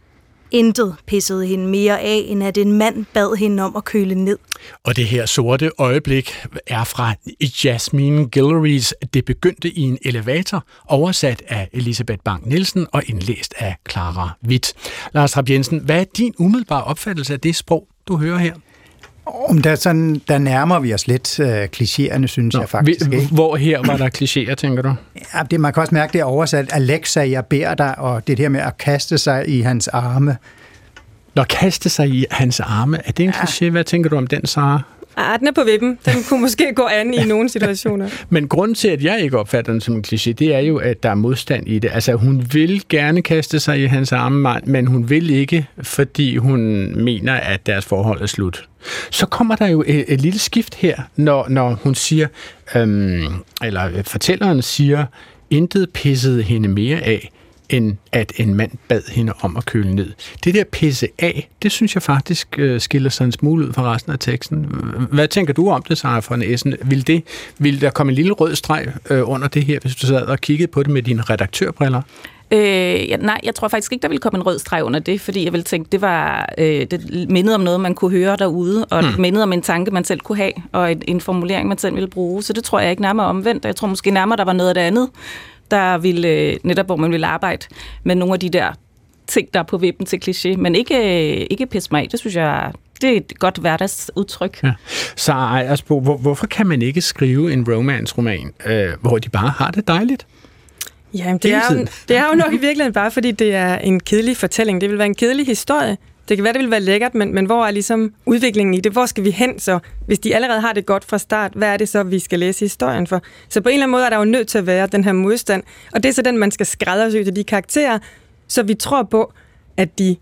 Intet pissede hende mere af, end at en mand bad hende om at køle ned. Og det her sorte øjeblik er fra Jasmine Guillory's Det begyndte i en elevator, oversat af Elisabeth Bang Nielsen og indlæst af Klara Witt. Lars Trap-Jensen, hvad er din umiddelbare opfattelse af det sprog, du hører her? Der nærmer vi os lidt klichéerne, synes jeg faktisk. Hvor her var der klichéer, tænker du? Ja, det, man kan også mærke, det er oversat. Alexa, jeg beder dig, og det her med at kaste sig i hans arme. Når kaste sig i hans arme, er det en kliché? Hvad tænker du om den, Sara? Ah, den er på vippen. Den kunne måske gå an i nogle situationer. Men grunden til, at jeg ikke opfatter den som en kliché, det er jo, at der er modstand i det. Altså, hun vil gerne kaste sig i hans arme, men hun vil ikke, fordi hun mener, at deres forhold er slut. Så kommer der jo et lille skift her, når hun siger, eller fortælleren siger, intet pissede hende mere af, end at en mand bad hende om at køle ned. Det der pisse af, det synes jeg faktisk skiller sig en smule ud fra resten af teksten. Hvad tænker du om det, Sara von Essen? Vil der komme en lille rød streg under det her, hvis du sad og kiggede på det med dine redaktørbriller? Nej, jeg tror faktisk ikke, der ville komme en rød streg under det, fordi jeg ville tænke, det var det mindede om noget, man kunne høre derude, og det mindede om en tanke, man selv kunne have, og en formulering, man selv ville bruge. Så det tror jeg ikke nærmere omvendt. Jeg tror måske nærmere, der var noget af det andet, der ville, netop hvor man ville arbejde med nogle af de der ting, der er på vippen til kliché, men ikke pisse mig. Det synes jeg, det er et godt hverdagsudtryk. Ja. Sara Ejersbo, hvorfor kan man ikke skrive en romance-roman, hvor de bare har det dejligt? Jamen, det er jo nok i virkeligheden bare, fordi det er en kedelig fortælling. Det vil være en kedelig historie. Det kan være, det vil være lækkert, men hvor er ligesom udviklingen i det? Hvor skal vi hen så? Hvis de allerede har det godt fra start, hvad er det så, vi skal læse historien for? Så på en eller anden måde er der jo nødt til at være den her modstand, og det er så den, man skal skræddersy til de karakterer, så vi tror på, at de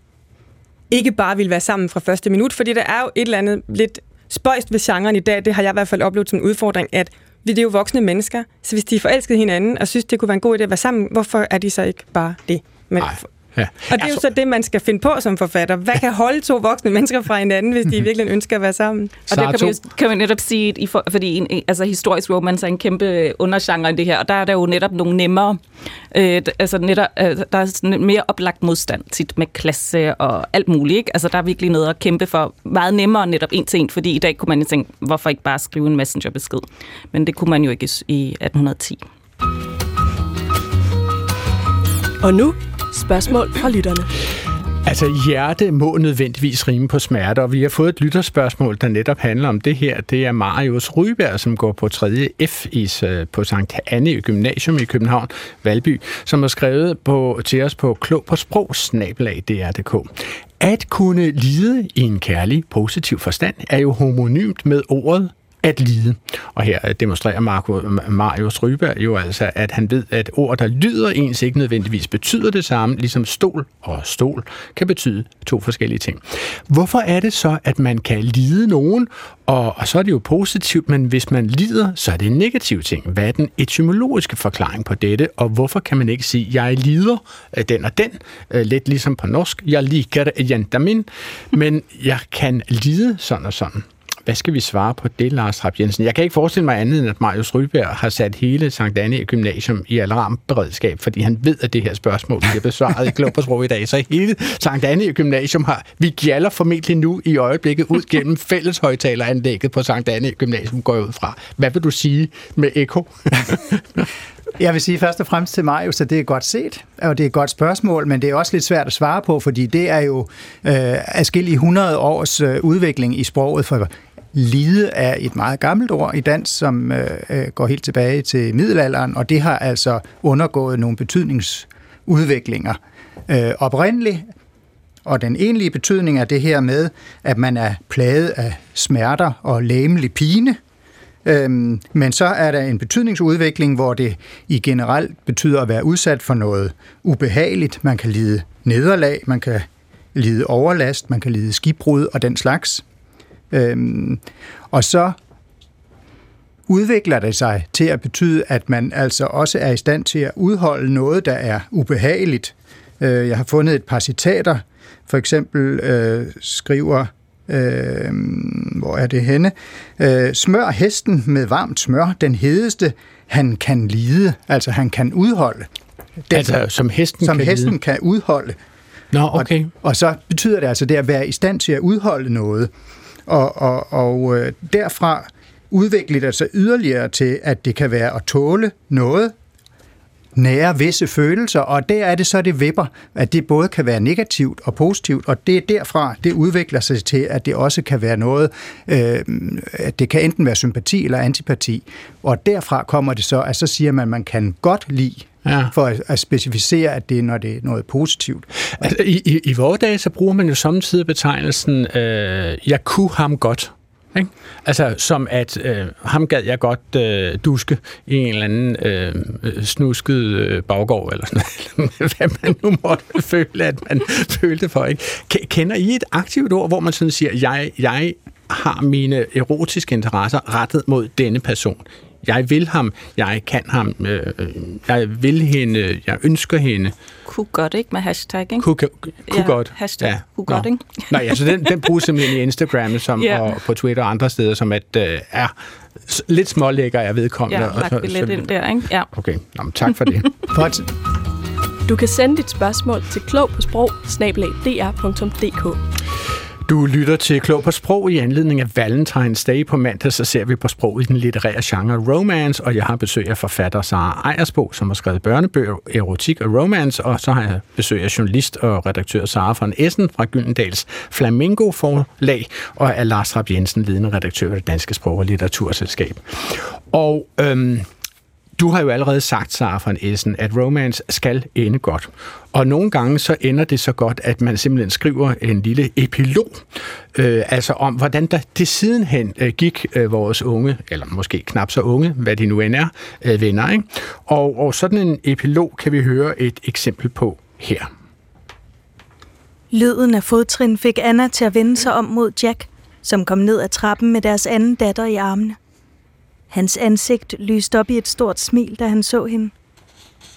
ikke bare vil være sammen fra første minut, fordi der er jo et eller andet lidt spøjst ved genren i dag, det har jeg i hvert fald oplevet som en udfordring, at det er jo voksne mennesker, så hvis de forelskede hinanden og synes, det kunne være en god idé at være sammen, hvorfor er de så ikke bare det? Men ja. Og det er jo så det, man skal finde på som forfatter. Hvad kan holde to voksne mennesker fra hinanden, hvis de virkelig ønsker at være sammen? Og det kan man netop sige, fordi altså, historisk romance er en kæmpe undergenre i det her, og der er der jo netop nogle nemmere, der er mere oplagt modstand tit med klasse og alt muligt, ikke? Altså der er virkelig noget at kæmpe for, meget nemmere netop en til en, fordi i dag kunne man jo tænke, hvorfor ikke bare skrive en messengerbesked? Men det kunne man jo ikke i 1810. Og nu spørgsmål fra lytterne. Altså, hjerte må nødvendigvis rime på smerte, og vi har fået et lytterspørgsmål, der netop handler om det her. Det er Marius Ryberg, som går på 3. F på Sankt Anne Gymnasium i København, Valby, som har skrevet til os på klogpaasprog@dr.dk. At kunne lide i en kærlig, positiv forstand er jo homonymt med ordet at lide. Og her demonstrerer Marius Ryberg jo altså, at han ved, at ord, der lyder ens, ikke nødvendigvis betyder det samme, ligesom stol og stol kan betyde to forskellige ting. Hvorfor er det så, at man kan lide nogen, og så er det jo positivt, men hvis man lider, så er det en negativ ting. Hvad er den etymologiske forklaring på dette, og hvorfor kan man ikke sige, jeg lider den og den, lidt ligesom på norsk, jeg liker jentamin, men jeg kan lide sådan og sådan. Hvad skal vi svare på det, Lars Trap-Jensen? Jeg kan ikke forestille mig andet, end at Marius Ryberg har sat hele Sankt Anne Gymnasium i alarmberedskab, fordi han ved, at det her spørgsmål bliver besvaret i Klogpaasprog i dag. Så hele Sankt Anne Gymnasium vi gjalder formentlig nu i øjeblikket ud gennem fælleshøjtaleranlægget på Sankt Anne Gymnasium, går jeg ud fra. Hvad vil du sige med ekko? Jeg vil sige først og fremmest til Marius, at det er godt set, og det er et godt spørgsmål, men det er også lidt svært at svare på, fordi det er jo adskillige 100 års udvikling i sproget, for lide er et meget gammelt ord i dansk, som går helt tilbage til middelalderen, og det har altså undergået nogle betydningsudviklinger. Oprindeligt, og den egentlige betydning er det her med, at man er plaget af smerter og læmelig pine, men så er der en betydningsudvikling, hvor det i generelt betyder at være udsat for noget ubehageligt. Man kan lide nederlag, man kan lide overlast, man kan lide skibbrud og den slags. Og så udvikler det sig til at betyde, at man altså også er i stand til at udholde noget, der er ubehageligt. Jeg har fundet et par citater. For eksempel skriver... hvor er det henne? Smør hesten med varmt smør, den hedeste, han kan lide, altså han kan udholde. Som hesten kan udholde. Nå, okay. Og så betyder det altså det at være i stand til at udholde noget. Og derfra udvikler det sig yderligere til, at det kan være at tåle noget, nære visse følelser, og der er det så, det vipper, at det både kan være negativt og positivt, og det er derfra, det udvikler sig til, at det også kan være noget, at det kan enten være sympati eller antipati, og derfra kommer det så, at så siger man, at man kan godt lide, ja. For at specificere, at det er, når det er noget positivt. Altså, i vores dage, så bruger man jo samtidig betegnelsen, jeg kunne ham godt. Ikke? Altså som at ham gad jeg godt duske i en eller anden snusket baggård, eller sådan hvad man nu måtte føle, at man følte for. Ikke? Kender I et aktivt ord, hvor man sådan siger, jeg har mine erotiske interesser rettet mod denne person? Jeg vil ham, jeg kan ham, jeg vil hende, jeg ønsker hende. Kunne godt, ikke? Med hashtag, ikke? Kunne godt. Hashtag, ja. Kunne godt, ikke? Nej, altså den bruges simpelthen i Instagram som, ja. Og på Twitter og andre steder, som at er lidt smålækker er vedkommende. Ja, lagt vi lidt ind der, ikke? Ja. Okay, nå, tak for det. Du kan sende dit spørgsmål til klogpaasprog@dr.dk. Du lytter til Klog på Sprog i anledning af Valentine's Day. På mandag, så ser vi på sprog i den litterære genre romance, og jeg har besøg af forfatter Sara Ejersbo, som har skrevet børnebøger, erotik og romance, og så har jeg besøg af journalist og redaktør Sara von Essen fra Gyldendals Flamingo forlag, og af Lars Trap-Jensen, ledende redaktør af Det Danske Sprog- og Litteraturselskab. Og du har jo allerede sagt, Sara von Essen, at romance skal ende godt. Og nogle gange så ender det så godt, at man simpelthen skriver en lille epilog, altså om, hvordan det sidenhen gik vores unge, eller måske knap så unge, hvad de nu end er, venner. Ikke? Og sådan en epilog kan vi høre et eksempel på her. Lyden af fodtrin fik Anna til at vende sig om mod Jack, som kom ned ad trappen med deres anden datter i armene. Hans ansigt lyste op i et stort smil, da han så hende.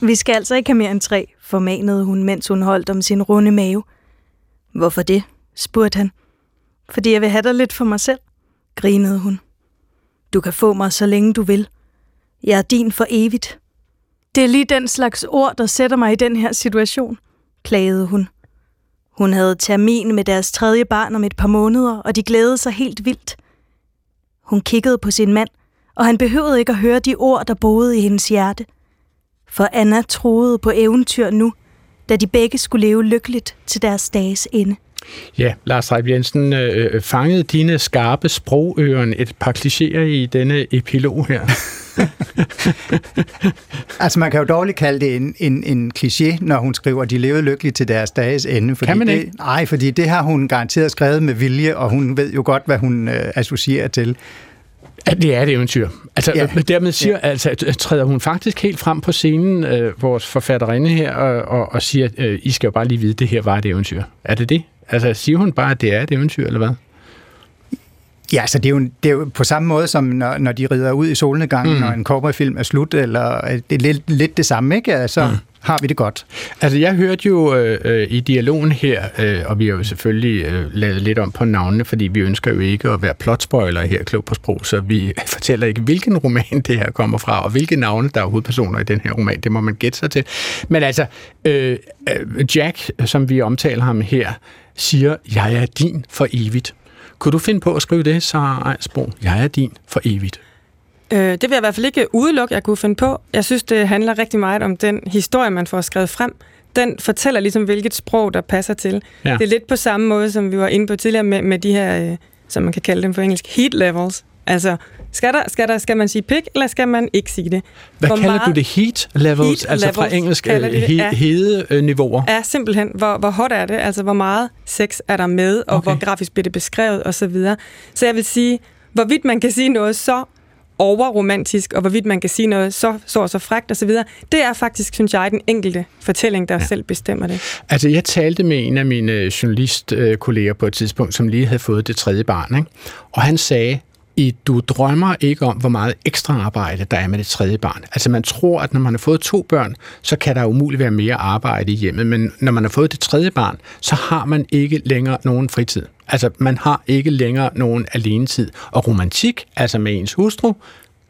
Vi skal altså ikke have mere end 3, formanede hun, mens hun holdt om sin runde mave. Hvorfor det? spurgte han. Fordi jeg vil have dig lidt for mig selv, grinede hun. Du kan få mig, så længe du vil. Jeg er din for evigt. Det er lige den slags ord, der sætter mig i den her situation, klagede hun. Hun havde termin med deres 3. barn om et par måneder, og de glædede sig helt vildt. Hun kiggede på sin mand, og han behøvede ikke at høre de ord, der boede i hendes hjerte. For Anna troede på eventyr nu, da de begge skulle leve lykkeligt til deres dages ende. Ja, Lars Trap-Jensen, fangede dine skarpe sprogøren et par klichéer i denne epilog her? Altså, man kan jo dårligt kalde det en kliché, når hun skriver, at de levede lykkeligt til deres dages ende. Fordi kan man ikke? Nej, fordi det har hun garanteret skrevet med vilje, og hun ved jo godt, hvad hun associerer til. At det er et eventyr. Altså, ja. Dermed siger, altså, træder hun faktisk helt frem på scenen, vores forfatterinde her, og siger, I skal jo bare lige vide, det her var et eventyr. Er det det? Altså, siger hun bare, at det er et eventyr, eller hvad? Ja, altså, det er jo på samme måde, som når de rider ud i solnedgangen, når en cowboyfilm er slut, eller det er lidt det samme, ikke? Altså, har vi det godt. Altså, jeg hørte jo i dialogen her, og vi har jo selvfølgelig lavet lidt om på navnene, fordi vi ønsker jo ikke at være plotspoiler her, Klog på Sprog, så vi fortæller ikke, hvilken roman det her kommer fra, og hvilke navne der er hovedpersoner i den her roman, det må man gætte sig til. Men altså, Jack, som vi omtaler ham her, siger, jeg er din for evigt. Kunne du finde på at skrive det, Sara Ejersbo? Jeg er din for evigt. Det vil jeg i hvert fald ikke udelukke, jeg kunne finde på. Jeg synes, det handler rigtig meget om den historie, man får skrevet frem. Den fortæller ligesom, hvilket sprog, der passer til. Ja. Det er lidt på samme måde, som vi var inde på tidligere med de her, som man kan kalde dem på engelsk, heat levels. Altså, skal man sige pik, eller skal man ikke sige det? Hvad hvor kalder du det? Heat levels? Heat altså levels, fra engelsk hedeniveauer? Ja, simpelthen. Hvor hot er det? Altså, hvor meget sex er der med, og okay, hvor grafisk bliver det beskrevet, osv. Så jeg vil sige, hvorvidt man kan sige noget så overromantisk, og hvorvidt man kan sige noget så frækt osv., det er faktisk, synes jeg, den enkelte fortælling, der selv bestemmer det. Altså, jeg talte med en af mine journalistkolleger på et tidspunkt, som lige havde fået det 3. barn, ikke? Og han sagde, du drømmer ikke om, hvor meget ekstra arbejde der er med det 3. barn. Altså, man tror, at når man har fået 2 børn, så kan der umuligt være mere arbejde i hjemmet, men når man har fået det 3. barn, så har man ikke længere nogen fritid. Altså, man har ikke længere nogen alenetid. Og romantik, altså med ens hustru,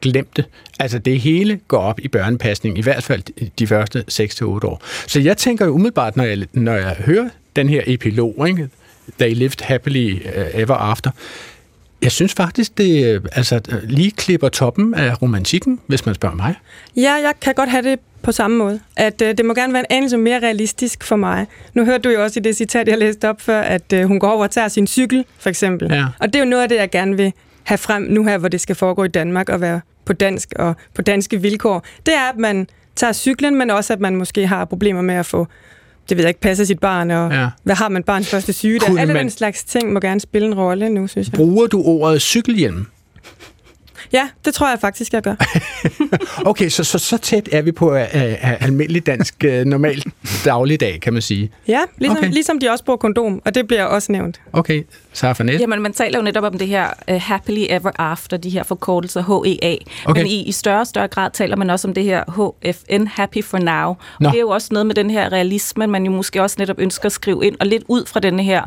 glem det. Altså, det hele går op i børnepasning, i hvert fald de første 6-8 år. Så jeg tænker jo umiddelbart, når jeg hører den her epilog, ikke? They lived happily ever after. Jeg synes faktisk, det altså, lige klipper toppen af romantikken, hvis man spørger mig. Ja, jeg kan godt have det på samme måde. At det må gerne være en anelse mere realistisk for mig. Nu hørte du jo også i det citat, jeg læste op før, at hun går over og tager sin cykel, for eksempel. Ja. Og det er jo noget af det, jeg gerne vil have frem nu her, hvor det skal foregå i Danmark og være på dansk og på danske vilkår. Det er, at man tager cyklen, men også, at man måske har problemer med at få, det ved jeg ikke, passer sit barn, og ja. Hvad har man barns første syge? Alle den slags ting må gerne spille en rolle nu, synes jeg. Bruger du ordet cykelhjelm? Ja, det tror jeg faktisk, jeg gør. Okay, så tæt er vi på almindelig dansk normal dagligdag, kan man sige. Ja, ligesom de også bruger kondom, og det bliver også nævnt. Okay, Sara von Essen. Jamen, man taler jo netop om det her happily ever after, de her forkortelser, HEA. Okay. Men i større og større grad taler man også om det her HFN, happy for now. Og det er jo også noget med den her realisme, man jo måske også netop ønsker at skrive ind, og lidt ud fra denne her,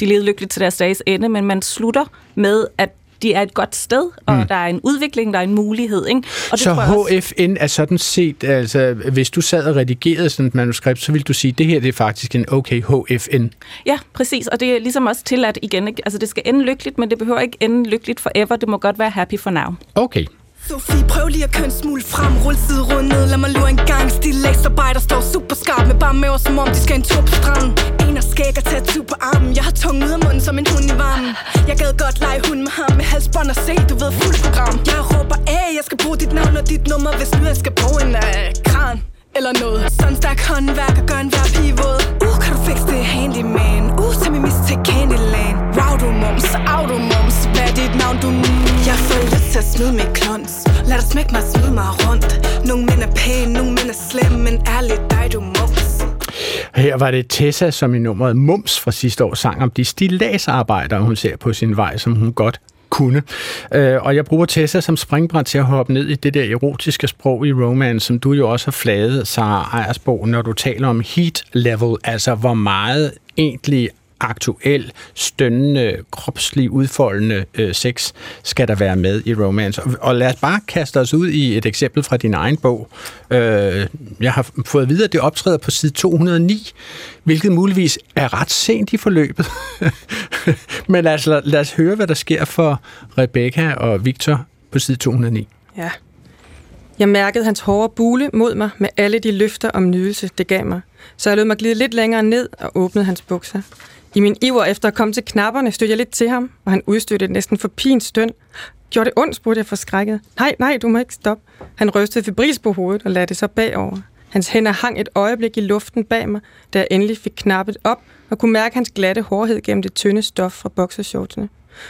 de levede lykkeligt til deres dages ende, men man slutter med, at de er et godt sted, og der er en udvikling, der er en mulighed. Ikke? Og det så HFN også er sådan set, altså hvis du sad og redigerede sådan et manuskript, så ville du sige, det her det er faktisk en okay HFN. Ja, præcis, og det er ligesom også tilladt igen. Ikke? Altså det skal ende lykkeligt, men det behøver ikke ende lykkeligt forever. Det må godt være happy for now. Okay. Sofie, prøv lige at køre en smule frem, rulle side rundt ned, lad mig lure en gang, stilægsarbejder står super skarp med bare maver, som om de skal en tur på stranden. En af skæg og tattoo på armen, jeg har tungen ud af munden som en hund i varmen. Jeg gad godt lege hund med ham, med halsbånd og se, du ved, fuld program. Jeg råber af, jeg skal bruge dit navn og dit nummer, hvis nu jeg skal bruge en kran eller noget. Sådan stærk håndværk og gør en hver pige våd. Kan du fikse det handyman? Tag mig mis til Candyland. Wow, du mums, au du mums, hvad er dit navn, du mums? Jeg får lyst til at smide mig klons. Lad dig smække mig og smide mig rundt. Nogle mænd er pæne, nogle mænd er slemme, men ærligt dig, du mums. Her var det Tessa, som i nummeret Mums fra sidste år sang om de stilladsarbejdere, hun ser på sin vej, som hun godt kunne. Og jeg bruger Tessa som springbræt til at hoppe ned i det der erotiske sprog i romance, som du jo også har flaget, Sara Ejersbo, når du taler om heat level, altså hvor meget egentlig aktuel, stønnende, kropslig, udfoldende sex skal der være med i romance. Og lad os bare kaste os ud i et eksempel fra din egen bog. Jeg har fået videre, at det optræder på side 209, hvilket muligvis er ret sent i forløbet. Men altså, lad os høre, hvad der sker for Rebecca og Victor på side 209. Ja. Jeg mærkede hans hårde bule mod mig med alle de løfter om nydelse, det gav mig. Så jeg lod mig glide lidt længere ned og åbnede hans bukser. I min iver efter at komme til knapperne, stødte jeg lidt til ham, og han udstødte et næsten forpint støn. Gjorde det ondt, spurgte jeg forskrækket. Nej, du må ikke stoppe. Han rystede febrilsk på hovedet og lagde det så bagover. Hans hænder hang et øjeblik i luften bag mig, da jeg endelig fik knappet op og kunne mærke hans glatte hårdhed gennem det tynde stof fra boksershortsene.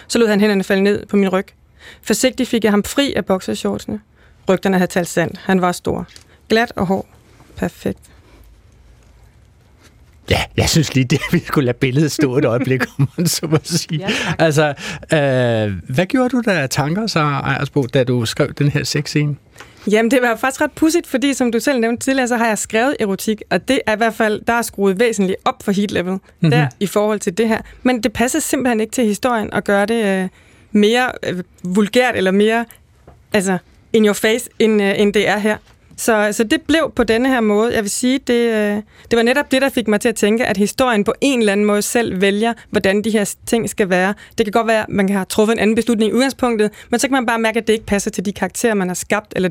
Så lod han hænderne falde ned på min ryg. Forsigtigt fik jeg ham fri af boksershortsene. Rygterne havde talt sandt. Han var stor. Glat og hård. Perfekt. Ja, jeg synes lige, det vi skulle lade billedet stå et øjeblik, om man så må sige. Ja, altså, hvad gjorde du der tanker, Sara Ejersbo, da du skrev den her sexscene? Jamen, det var faktisk ret pudsigt, fordi som du selv nævnte tidligere, så har jeg skrevet erotik, og det er i hvert fald, der er skruet væsentligt op for heat level, der i forhold til det her. Men det passer simpelthen ikke til historien at gøre det mere vulgært, eller mere, altså, in your face, end det er her. Så det blev på denne her måde. Jeg vil sige, det var netop det, der fik mig til at tænke, at historien på en eller anden måde selv vælger, hvordan de her ting skal være. Det kan godt være, at man kan have truffet en anden beslutning i udgangspunktet, men så kan man bare mærke, at det ikke passer til de karakterer, man har skabt, eller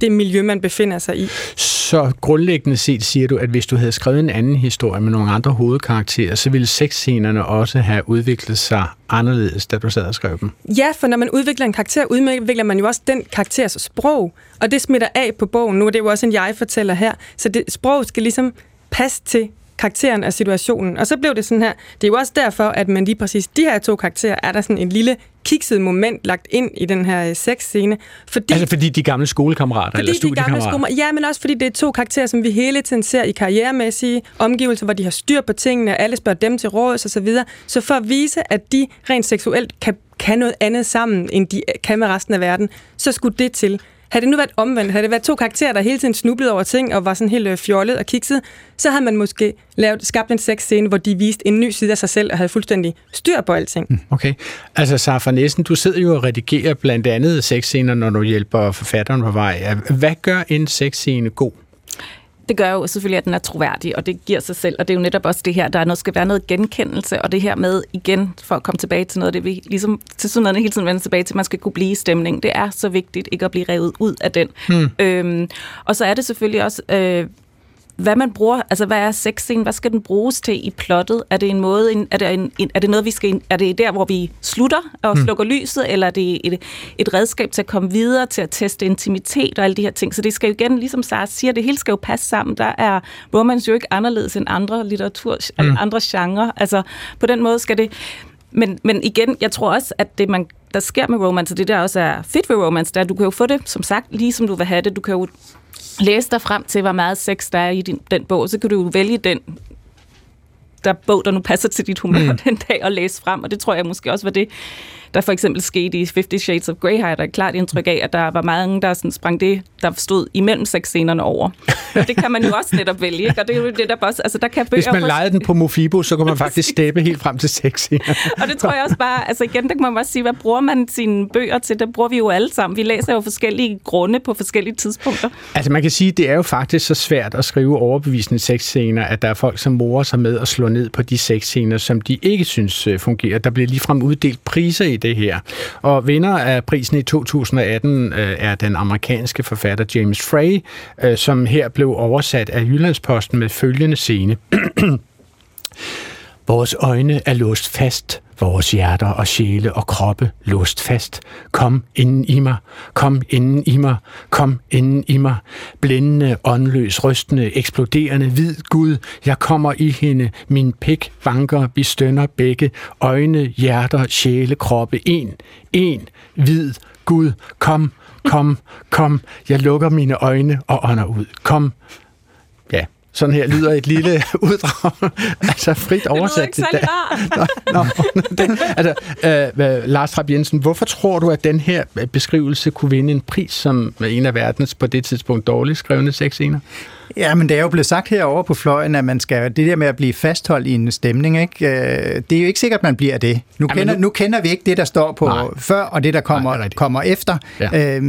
det miljø, man befinder sig i. Så grundlæggende set siger du, at hvis du havde skrevet en anden historie med nogle andre hovedkarakterer, så ville sexscenerne også have udviklet sig anderledes, da du sad og skrev dem? Ja, for når man udvikler en karakter, udvikler man jo også den karakters sprog, og det smitter af på bogen. Nu er det jo også en jeg-fortæller her, så sproget skal ligesom passe til karakteren og situationen. Og så blev det sådan her. Det er jo også derfor, at man lige præcis de her to karakterer, er der sådan en lille kikset moment lagt ind i den her sexscene. Fordi de gamle skolekammerater eller studiekammerater? Ja, men også fordi det er to karakterer, som vi hele tiden ser i karrieremæssige omgivelser, hvor de har styr på tingene, og alle spørger dem til råds og så videre. Så for at vise, at de rent seksuelt kan noget andet sammen, end de kan med resten af verden, så skulle det til. Havde det nu været omvendt, havde det været to karakterer, der hele tiden snublede over ting og var sådan helt fjollet og kikset, så havde man måske skabt en sexscene, hvor de viste en ny side af sig selv og havde fuldstændig styr på alting. Okay. Altså, Sara von Essen, du sidder jo og redigerer blandt andet sexscener, når du hjælper forfatteren på vej. Hvad gør en sexscene god? det gør jo selvfølgelig, at den er troværdig, og det giver sig selv. Og det er jo netop også det her, der skal være noget genkendelse, og det her med igen, for at komme tilbage til noget, det vi ligesom til sådan noget hele tiden vender tilbage til, at man skal kunne blive i stemningen. Det er så vigtigt ikke at blive revet ud af den. Og så er det selvfølgelig også... Hvad man bruger, altså hvad er sexscenen, hvad skal den bruges til i plottet? Er det en måde, er det der, hvor vi slutter og slukker lyset, eller er det et redskab til at komme videre, til at teste intimitet og alle de her ting? Så det skal jo igen, ligesom Sara siger, det hele skal jo passe sammen. Der er romance jo ikke anderledes end andre litteratur, andre genre. Altså på den måde skal det... Men igen, jeg tror også, at det, der sker med romance, og det der også er fedt ved romance, der du kan jo få det, som sagt, lige som du vil have det, du kan jo læse dig frem til, hvor meget sex der er i den bog, så kan du jo vælge der bog, der nu passer til dit humør den dag, og læse frem, og det tror jeg måske også var det, der for eksempel skete i 50 Shades of Grey, har jeg da et klart indtryk af, at der var mange, der sådan sprang det, der stod imellem sexscenerne over. Og det kan man jo også netop vælge, ikke? Og det er jo netop også, altså der kan bøger... Hvis man legede den på Mofibo, så kan man faktisk steppe helt frem til sexscener. Og det tror jeg også bare, altså igen, der kan man bare sige, hvad bruger man sine bøger til? Der bruger vi jo alle sammen. Vi læser jo forskellige grunde på forskellige tidspunkter. Altså man kan sige, det er jo faktisk så svært at skrive overbevisende sexscener, at der er folk, som morer sig med at slå ned på de sexscener, som de ikke synes fungerer. Der bliver ligefrem uddelt priser i det her. Og vinder af prisen i 2018 er den amerikanske forfatter James Frey, som her blev oversat af Jyllandsposten med følgende scene. Vores øjne er låst fast, vores hjerter og sjæle og kroppe låst fast. Kom inden i mig, kom inden i mig, kom inden i mig. Blændende, åndløs, rystende, eksploderende, hvid Gud, jeg kommer i hende. Min pik banker, vi stønner begge. Øjne, hjerter, sjæle, kroppe, en, hvid Gud. Kom, kom, kom, jeg lukker mine øjne og ånder ud. Kom. Ja. Sådan her lyder et lille uddrag, altså frit oversat til dag. Lars Trap-Jensen, hvorfor tror du, at den her beskrivelse kunne vinde en pris som en af verdens på det tidspunkt dårligt skrevne sexscener? Ja, men det er jo blevet sagt herovre på fløjen, at man skal det der med at blive fastholdt i en stemning, ikke? Det er jo ikke sikkert, at man bliver det. Nu kender vi ikke det, der står på før, og det, der kommer efter. Ja. Jeg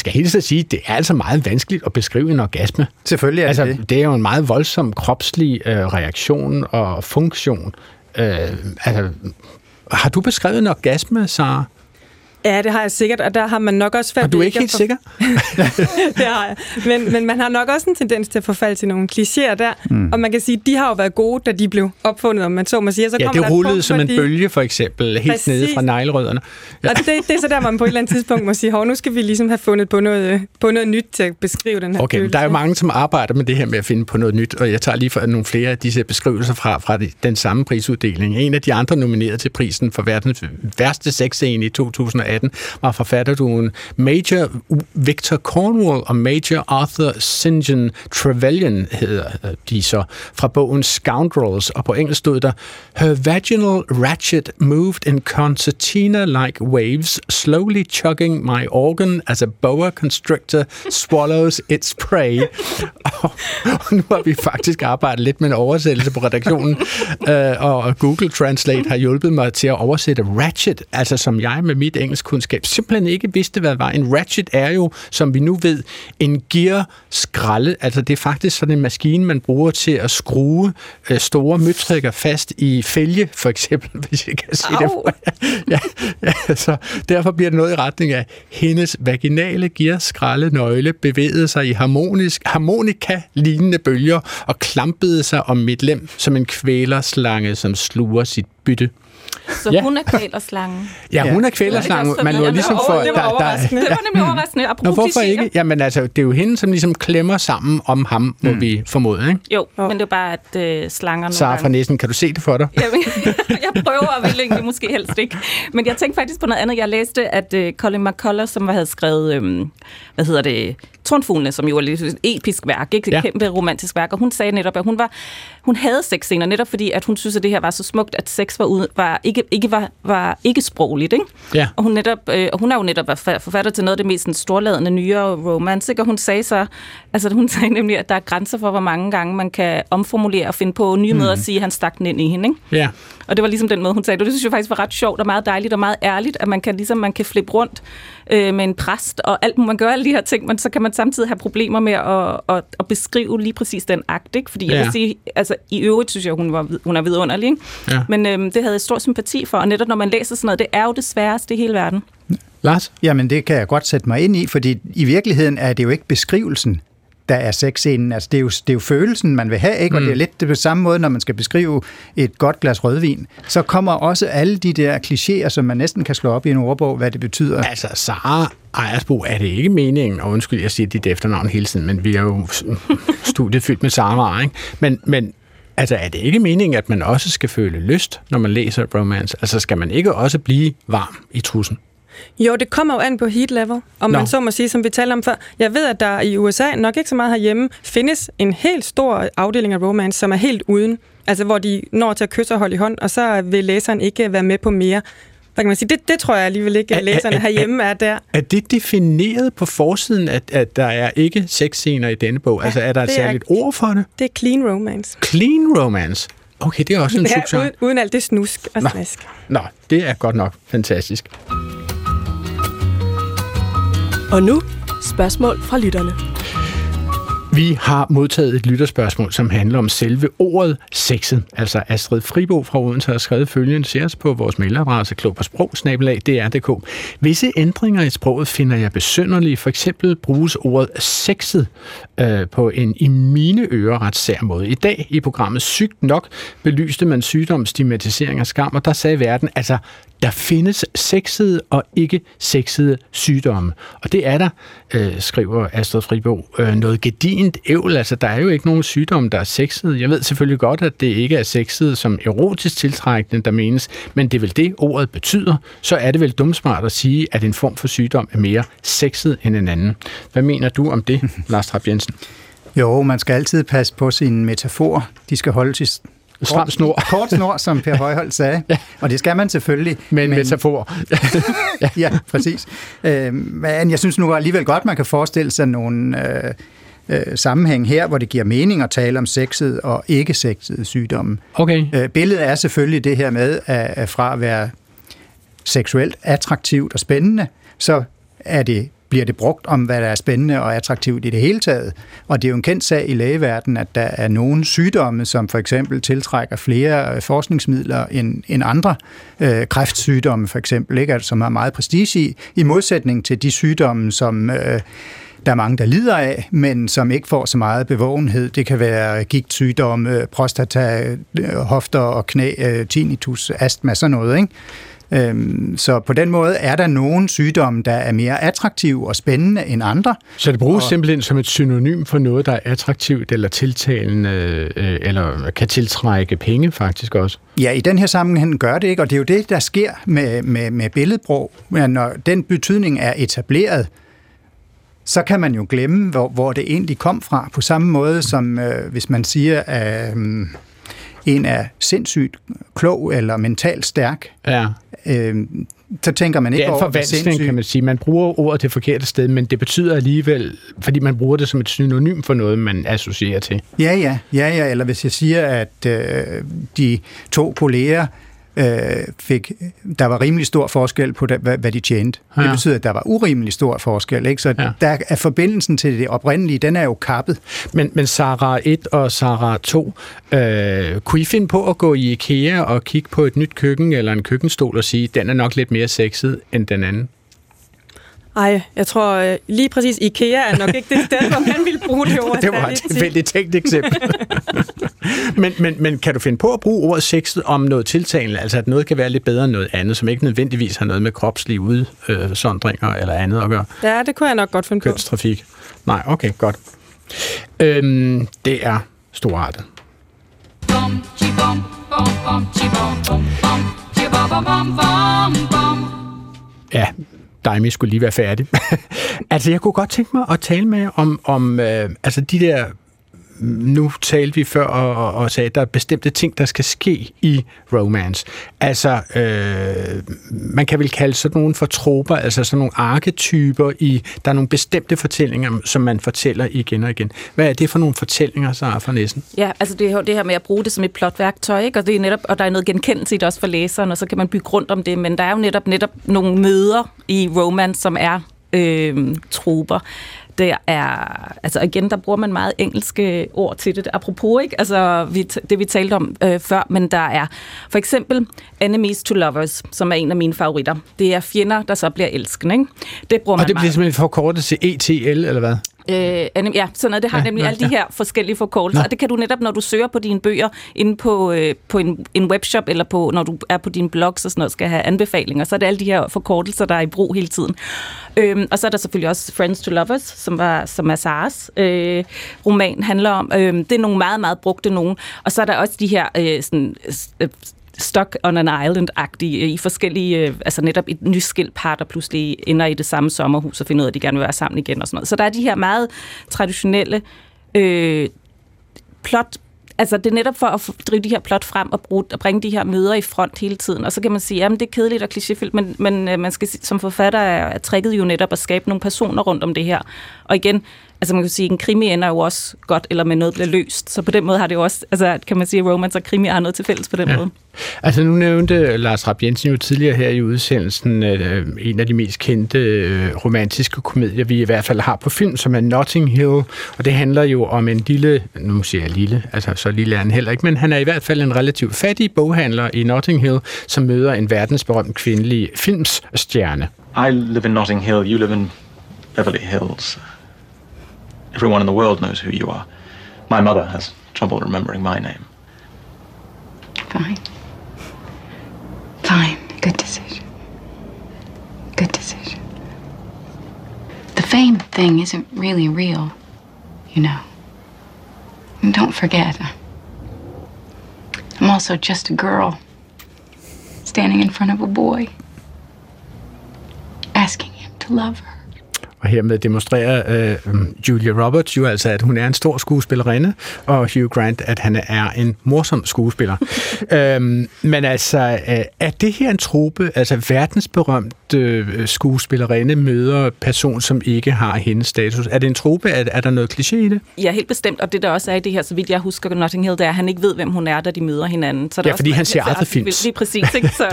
skal helt sikkert sige, at det er altså meget vanskeligt at beskrive en orgasme. Selvfølgelig er det altså, det er jo en meget voldsom kropslig reaktion og funktion. Har du beskrevet en orgasme, Sara? Ja, det har jeg sikkert, og der har man nok også... Og du er ikke helt sikker? Det har jeg. Men man har nok også en tendens til at forfalde til nogle klichéer der, og man kan sige, at de har jo været gode, da de blev opfundet, om man så må sige. Så ja, det rullede som en bølge, for eksempel, helt præcis. Nede fra neglerødderne. Ja. Og det er så der, man på et eller andet tidspunkt må sige, hov, nu skal vi ligesom have fundet på noget nyt til at beskrive den her bølge. Der er jo mange, som arbejder med det her med at finde på noget nyt, og jeg tager lige for nogle flere af disse beskrivelser fra den samme prisuddeling. En af de andre nomineret til prisen for verdens værste sexscene i 2018 var forfatterduoen Major Victor Cornwall og Major Arthur St. John Trevelyan, hedder de så, fra bogen Scoundrels, og på engelsk stod der, Her vaginal ratchet moved in concertina-like waves, slowly chugging my organ as a boa constrictor swallows its prey. Og nu har vi faktisk arbejdet lidt med en oversættelse på redaktionen, og Google Translate har hjulpet mig til at oversætte ratchet, altså som jeg med mit engelskundskab simpelthen ikke vidste, hvad det var. En ratchet er jo, som vi nu ved, en gearskralle, altså det er faktisk sådan en maskine, man bruger til at skrue store møtrikker fast i fælge, for eksempel, hvis jeg kan sige det. Ja, så derfor bliver det noget i retning af, hendes vaginale gearskralle nøgle bevægede sig i harmonika-lignende bølger og klampede sig om mit lem som en kvælerslange, som sluger sit bytte. Så ja. Hun er kvælerslangen. Ja, hun er kvælerslangen. Man var ligesom for... Det var overraskende. Det var nemlig overraskende. Nå, hvorfor ikke? Jamen altså, det er jo hende, som ligesom klemmer sammen om ham, må vi formode, ikke? Jo, men det er bare, at slanger... Sara von Essen, kan du se det for dig? Jeg prøver at ville egentlig måske helst ikke. Men jeg tænkte faktisk på noget andet. Jeg læste, at Colin McCullough, som havde skrevet... Tornfuglene, som jo er et episk værk, ikke? Et kæmpe romantisk værk, og hun sagde netop, at hun havde sexscener, netop fordi, at hun synes, at det her var så smukt, at sex var ikke sprogligt, ikke? Ja. Og hun, hun er jo netop forfatter til noget af det mest storladende nyere romance, ikke? Og hun sagde så, altså hun sagde nemlig, at der er grænser for, hvor mange gange man kan omformulere og finde på nye måder at sige, at han stak den ind i hende, ikke? Ja. Og det var ligesom den måde, hun sagde, det synes jeg faktisk var ret sjovt og meget dejligt og meget ærligt, at man kan flippe rundt med en præst og alt, man gør alle de her ting, men så kan man godt samtidig have problemer med at beskrive lige præcis den akt, ikke? Fordi jeg vil sige, altså i øvrigt synes jeg, hun er vidunderlig, ikke? Ja. Men det havde jeg stor sympati for, og netop når man læser sådan noget, det er jo det sværeste i hele verden. Lars? Jamen det kan jeg godt sætte mig ind i, fordi i virkeligheden er det jo ikke beskrivelsen, der er sexscenen. Altså, det er jo følelsen, man vil have, ikke? Og det er lidt det på samme måde, når man skal beskrive et godt glas rødvin. Så kommer også alle de der klichéer, som man næsten kan slå op i en ordbog, hvad det betyder. Altså, Sara Ejersbo, er det ikke meningen? Og undskyld, jeg siger dit efternavn hele tiden, men vi er jo studiet fyldt med Sara, ikke? Men altså, er det ikke meningen, at man også skal føle lyst, når man læser romance? Altså, skal man ikke også blive varm i trussen? Jo, det kommer jo an på heat level, om man så må sige, som vi talte om før. Jeg ved, at der i USA, nok ikke så meget herhjemme, findes en helt stor afdeling af romance, som er helt uden. Altså, hvor de når til at kysse og holde i hånd, og så vil læseren ikke være med på mere. Hvad kan man sige? Det tror jeg alligevel ikke, at læserne herhjemme er der. Er det defineret på forsiden, at der er ikke sexscener i denne bog? Ja, altså, er der et særligt ord for det? Det er clean romance. Clean romance? Okay, det er også en subgenre. Uden alt det snusk og snask. Nå, det er godt nok fantastisk. Og nu spørgsmål fra lytterne. Vi har modtaget et lytterspørgsmål, som handler om selve ordet sexet. Altså Astrid Fribo fra Odense har skrevet følgende til os på vores mailadresse klogpaasprog@dr.dk. Visse ændringer i sproget finder jeg besynderlige. For eksempel bruges ordet sexet på en i mine ører ret sær måde. I dag i programmet Sygt Nok belyste man sygdom, stigmatisering og skam, og der sagde verden, altså der findes sexede og ikke sexede sygdomme. Og det er der, skriver Astrid Fribo, noget gedint ævl. Altså, der er jo ikke nogen sygdomme, der er sexede. Jeg ved selvfølgelig godt, at det ikke er sexede som erotisk tiltrækkende, der menes, men det er vel det, ordet betyder. Så er det vel dumsmart at sige, at en form for sygdom er mere sexet end en anden. Hvad mener du om det, Lars Trap-Jensen? Jo, man skal altid passe på sine metaforer. De skal holde til kort snor, som Per Højholt sagde. Ja. Og det skal man selvfølgelig. Men metafor. Ja, præcis. Men jeg synes nu alligevel godt, man kan forestille sig nogle sammenhæng her, hvor det giver mening at tale om sexet og ikke sexet sygdomme. Okay. Billedet er selvfølgelig det her med, at fra at være seksuelt attraktivt og spændende, så bliver det brugt om, hvad der er spændende og attraktivt i det hele taget. Og det er jo en kendt sag i lægeverdenen, at der er nogle sygdomme, som for eksempel tiltrækker flere forskningsmidler end andre. Kræftsygdomme for eksempel, ikke? Altså, som har meget prestige i modsætning til de sygdomme, som der er mange, der lider af, men som ikke får så meget bevågenhed. Det kan være gigtsygdomme, prostata, hofter og knæ, tinnitus, astma, sådan noget, ikke? Så på den måde er der nogle sygdomme, der er mere attraktive og spændende end andre. Så det bruges simpelthen som et synonym for noget, der er attraktivt eller tiltalende, eller kan tiltrække penge faktisk også? Ja, i den her sammenhæng gør det ikke, og det er jo det, der sker med billedbrug. Når den betydning er etableret, så kan man jo glemme, hvor det egentlig kom fra. På samme måde som hvis man siger, at en er sindssygt klog eller mentalt stærk, så tænker man ikke over det. Det er en forvanskning, kan man sige. Man bruger ordet det forkerte sted, men det betyder alligevel, fordi man bruger det som et synonym for noget, man associerer til. Ja. Eller hvis jeg siger, at de to kolleger fik, der var rimelig stor forskel på, hvad de tjente. Ja. Det betyder, at der var urimelig stor forskel, ikke? Så der er forbindelsen til det oprindelige, den er jo kappet. Men Sara 1 og Sara 2, kunne I finde på at gå i IKEA og kigge på et nyt køkken eller en køkkenstol og sige, den er nok lidt mere sexet end den anden? Ej, jeg tror lige præcis IKEA er nok ikke det sted, hvor man ville bruge det ord. Det var et tilfældigt tænkt eksempel. men kan du finde på at bruge ordet sexet om noget tiltalende? Altså at noget kan være lidt bedre end noget andet, som ikke nødvendigvis har noget med kropslige udsondringer eller andet at gøre? Ja, det kunne jeg nok godt finde på. Kønstrafik. Nej, okay, godt. Det er storartet. Ja, Dejme skulle lige være færdig. Altså, jeg kunne godt tænke mig at tale med om de der. Nu talte vi før og sagde, at der er bestemte ting, der skal ske i romance. Altså, man kan vel kalde sådan nogle for troper, altså sådan nogle arketyper i. Der er nogle bestemte fortællinger, som man fortæller igen og igen. Hvad er det for nogle fortællinger, Sara von Essen? Ja, altså det her med at bruge det som et plotværktøj, ikke? Og det er netop, og der er noget genkendelse i det også for læseren, og så kan man bygge rundt om det, men der er jo netop nogle møder i romance, som er troper. Det er, altså igen, der bruger man meget engelske ord til det. Apropos, ikke? Altså det vi talte om før, men der er for eksempel Enemies to Lovers, som er en af mine favoritter. Det er fjender, der så bliver elskende, ikke? Det bruger man meget. Og det bliver simpelthen forkortet til ETL, eller hvad? Ja, sådan noget. Det har nemlig alle de her forskellige forkortelser, og det kan du netop, når du søger på dine bøger inde på, på en webshop, eller på, når du er på dine blogs og sådan noget, skal have anbefalinger, så er det alle de her forkortelser, der er i brug hele tiden. Og så er der selvfølgelig også Friends to Lovers, som er Saras roman handler om. Det er nogle meget, meget brugte nogen. Og så er der også de her sådan, Stuck on an Island-agtige i forskellige, altså netop et nyskilt par, der pludselig ender i det samme sommerhus og finder ud af, at de gerne vil være sammen igen og sådan noget. Så der er de her meget traditionelle plot, altså det er netop for at drive de her plot frem og bringe de her møder i front hele tiden. Og så kan man sige, jamen det er kedeligt og klichéfyldt, men man skal som forfatter er tricket jo netop at skabe nogle personer rundt om det her. Og igen, altså man kan sige, en krimi ender jo også godt, eller med noget bliver løst. Så på den måde har det jo også, altså kan man sige, at romance og krimi har noget til fælles på den måde. Altså nu nævnte Lars Trap-Jensen jo tidligere her i udsendelsen en af de mest kendte romantiske komedier, vi i hvert fald har på film, som er Notting Hill. Og det handler jo om en lille, nu siger jeg lille, altså så lille er han heller ikke, men han er i hvert fald en relativt fattig boghandler i Notting Hill, som møder en verdensberømt kvindelig filmstjerne. I live in Notting Hill, you live in Beverly Hills. Everyone in the world knows who you are. My mother has trouble remembering my name. Fine. Good decision. The fame thing isn't really real, you know. And don't forget, I'm also just a girl standing in front of a boy, asking him to love her. Og hermed demonstrerer Julia Roberts jo altså, at hun er en stor skuespillerinde, og Hugh Grant, at han er en morsom skuespiller. Men altså, er det her en trope, altså verdensberømt skuespillerinde møder person, som ikke har hendes status? Er det en trope? Er der noget kliché i det? Ja, helt bestemt, og det der også er i det her, så vidt jeg husker Notting Hill, det er, at han ikke ved, hvem hun er, da de møder hinanden. Så der ja, fordi også, han ser aldrig film. Lige præcis, ikke? Så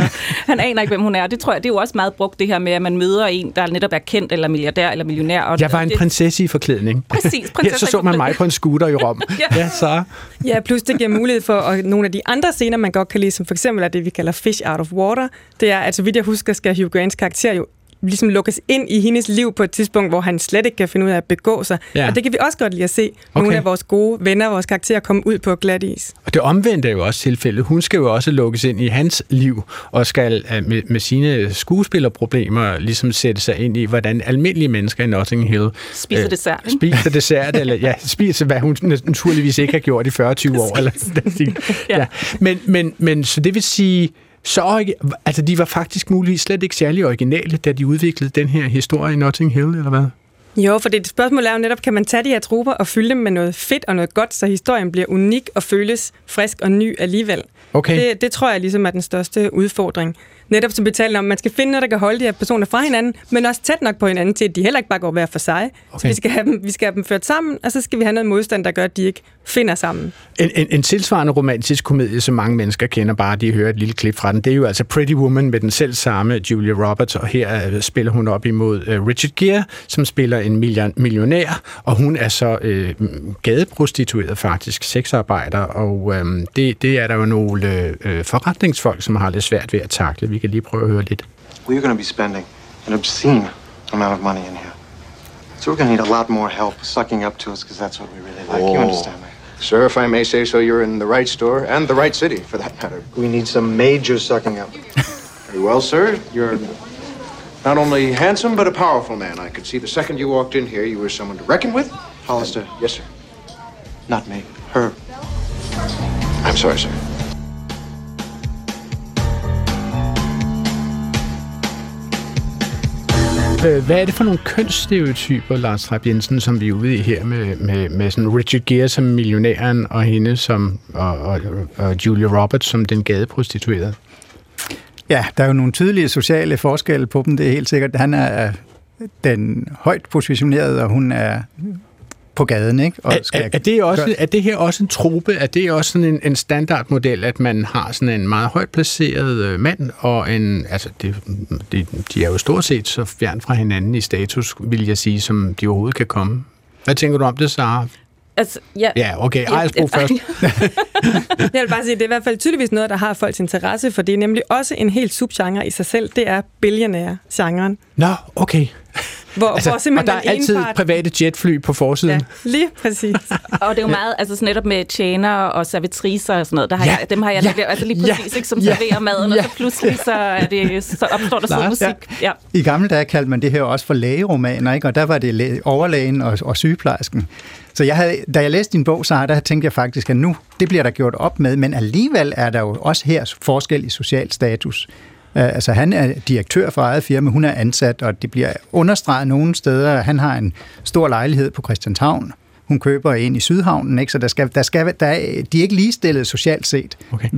han aner ikke, hvem hun er. Det tror jeg, det er jo også meget brugt, det her med, at man møder en, der netop er kendt eller milliardær, eller millionær. Og jeg var en prinsesse i forklædning. Præcis, prinsesse. Her så man mig på en scooter i Rom. Ja, Sara. Ja, plus det giver mulighed for, og nogle af de andre scener, man godt kan lide, som for eksempel er det, vi kalder Fish Out of Water, det er, at så vidt jeg husker, skal Hugh Grants karakter jo ligesom lukkes ind i hendes liv på et tidspunkt, hvor han slet ikke kan finde ud af at begå sig. Ja. Og det kan vi også godt lide at se. Nogle af vores gode venner, vores karakterer, komme ud på glat is. Og det omvendte er jo også tilfældet. Hun skal jo også lukkes ind i hans liv, og skal med sine skuespillerproblemer ligesom sætte sig ind i, hvordan almindelige mennesker i Notting Hill spiser dessert, eller ja, spiser, hvad hun naturligvis ikke har gjort i 40-20 år. Eller, ja. Men så det vil sige, så altså, de var faktisk muligvis slet ikke særlig originale, da de udviklede den her historie i Notting Hill, eller hvad? Jo, for det spørgsmål er jo netop, kan man tage de her troper og fylde dem med noget fedt og noget godt, så historien bliver unik og føles frisk og ny alligevel. Okay. Det tror jeg ligesom er den største udfordring. Netop som vi talte om, man skal finde noget, der kan holde de her personer fra hinanden, men også tæt nok på hinanden til, at de heller ikke bare går hver for sig. Okay. Så vi skal have dem ført sammen, og så skal vi have noget modstand, der gør, at de ikke finder sammen. En tilsvarende romantisk komedie, som mange mennesker kender, bare de hører et lille klip fra den, det er jo altså Pretty Woman med den selv samme Julia Roberts, og her spiller hun op imod Richard Gere, som spiller en millionær, og hun er så gadeprostitueret faktisk, sexarbejder, og det er der jo nogle forretningsfolk, som har lidt svært ved at takle. Vi kan lige prøve at høre lidt. We're going to be spending an obscene amount of money in here. So we're going to need a lot more help sucking up to us, because that's what we really like. You understand me? Sir, if I may say so, you're in the right store and the right city, for that matter. We need some major sucking up. Very well, sir. You're not only handsome, but a powerful man. I could see the second you walked in here, you were someone to reckon with. Hollister. Yes, sir. Not me. Her. I'm sorry, sir. Hvad er det for nogle kønsstereotyper, Lars Trap-Jensen, som vi er ude i her med sådan Richard Gere som millionæren og hende som, og Julia Roberts som den gadeprostituerede? Ja, der er jo nogle tydelige sociale forskelle på dem, det er helt sikkert. Han er den højt positionerede, og hun er på gaden, ikke? Og er det her også en trope? Er det også sådan en standardmodel, at man har sådan en meget højt placeret mand, og en, altså de er jo stort set så fjern fra hinanden i status, vil jeg sige, som de overhovedet kan komme. Hvad tænker du om det, Sara? Altså, ja. Ja, okay. Ejersbo først. Jeg vil bare sige, det er i hvert fald tydeligvis noget, der har folks interesse, for det er nemlig også en helt subgenre i sig selv. Det er billionære-genren. Nå, okay. Hvor og der er altid private jetfly på forsiden. Ja, lige præcis. Og det er jo meget, altså sådan netop med tjenere og servitriser og sådan noget, serverer maden, og så pludselig så opstår der sådan musik. Ja. I gamle dage kaldte man det her også for lægeromaner, ikke? Og der var det overlægen og sygeplejersken. Så da jeg læste din bog, Sara, der tænkte jeg faktisk, at nu, det bliver der gjort op med, men alligevel er der jo også her forskel i social status. Altså han er direktør for eget firma, hun er ansat, og det bliver understreget nogle steder, at han har en stor lejlighed på Christianshavn. Hun køber en i Sydhavnen, ikke? Så de er ikke ligestillet socialt set. Okay.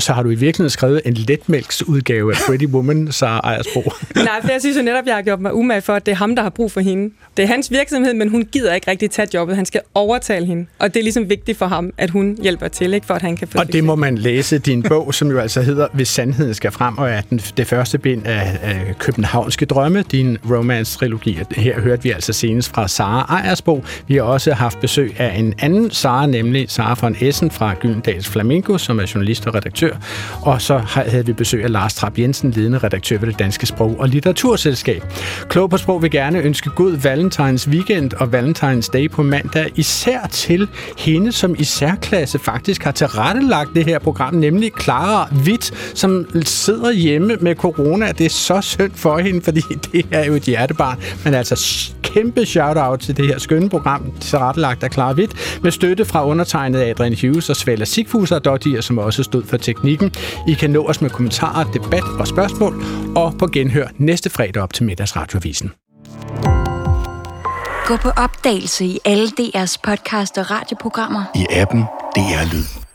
Så har du i virkeligheden skrevet en letmælksudgave af Pretty Woman, Sara Ejersbo? Nej, for jeg synes jo netop, jeg har gjort mig umage for, at det er ham, der har brug for hende. Det er hans virksomhed, men hun gider ikke rigtig tage jobbet. Han skal overtale hende. Og det er ligesom vigtigt for ham, at hun hjælper til, ikke? For at han kan få. Og det må man læse din bog, som jo altså hedder Hvis sandheden skal frem, og er det første bind af Københavnske Drømme, din romance-trilogi. Her hørte vi altså senest fra Sara Ejersbo. Vi har også haft besøg af en anden Sara, nemlig Sara von Essen fra Gyldendals Flamingo, som er journalist og redaktør. Og så havde vi besøg af Lars Trap-Jensen, ledende redaktør ved Det Danske Sprog- og Litteraturselskab. Klog på Sprog vil gerne ønske god Valentines Weekend og Valentines Day på mandag, især til hende, som i særklasse faktisk har tilrettelagt det her program, nemlig Klara Witt, som sidder hjemme med corona. Det er så synd for hende, fordi det er jo et hjertebarn. Men altså kæmpe shout-out til det her skønne program, tilrettelagt af Klara Witt, med støtte fra undertegnet Adrian Hughes og Svala Sigfus og Dottier, som også stod for teknikken. I kan nå os med kommentarer, debat og spørgsmål, og på genhør næste fredag op til Middagsradioavisen. Gå på opdagelse i alle DR's podcast og radioprogrammer. I appen DR Lyd.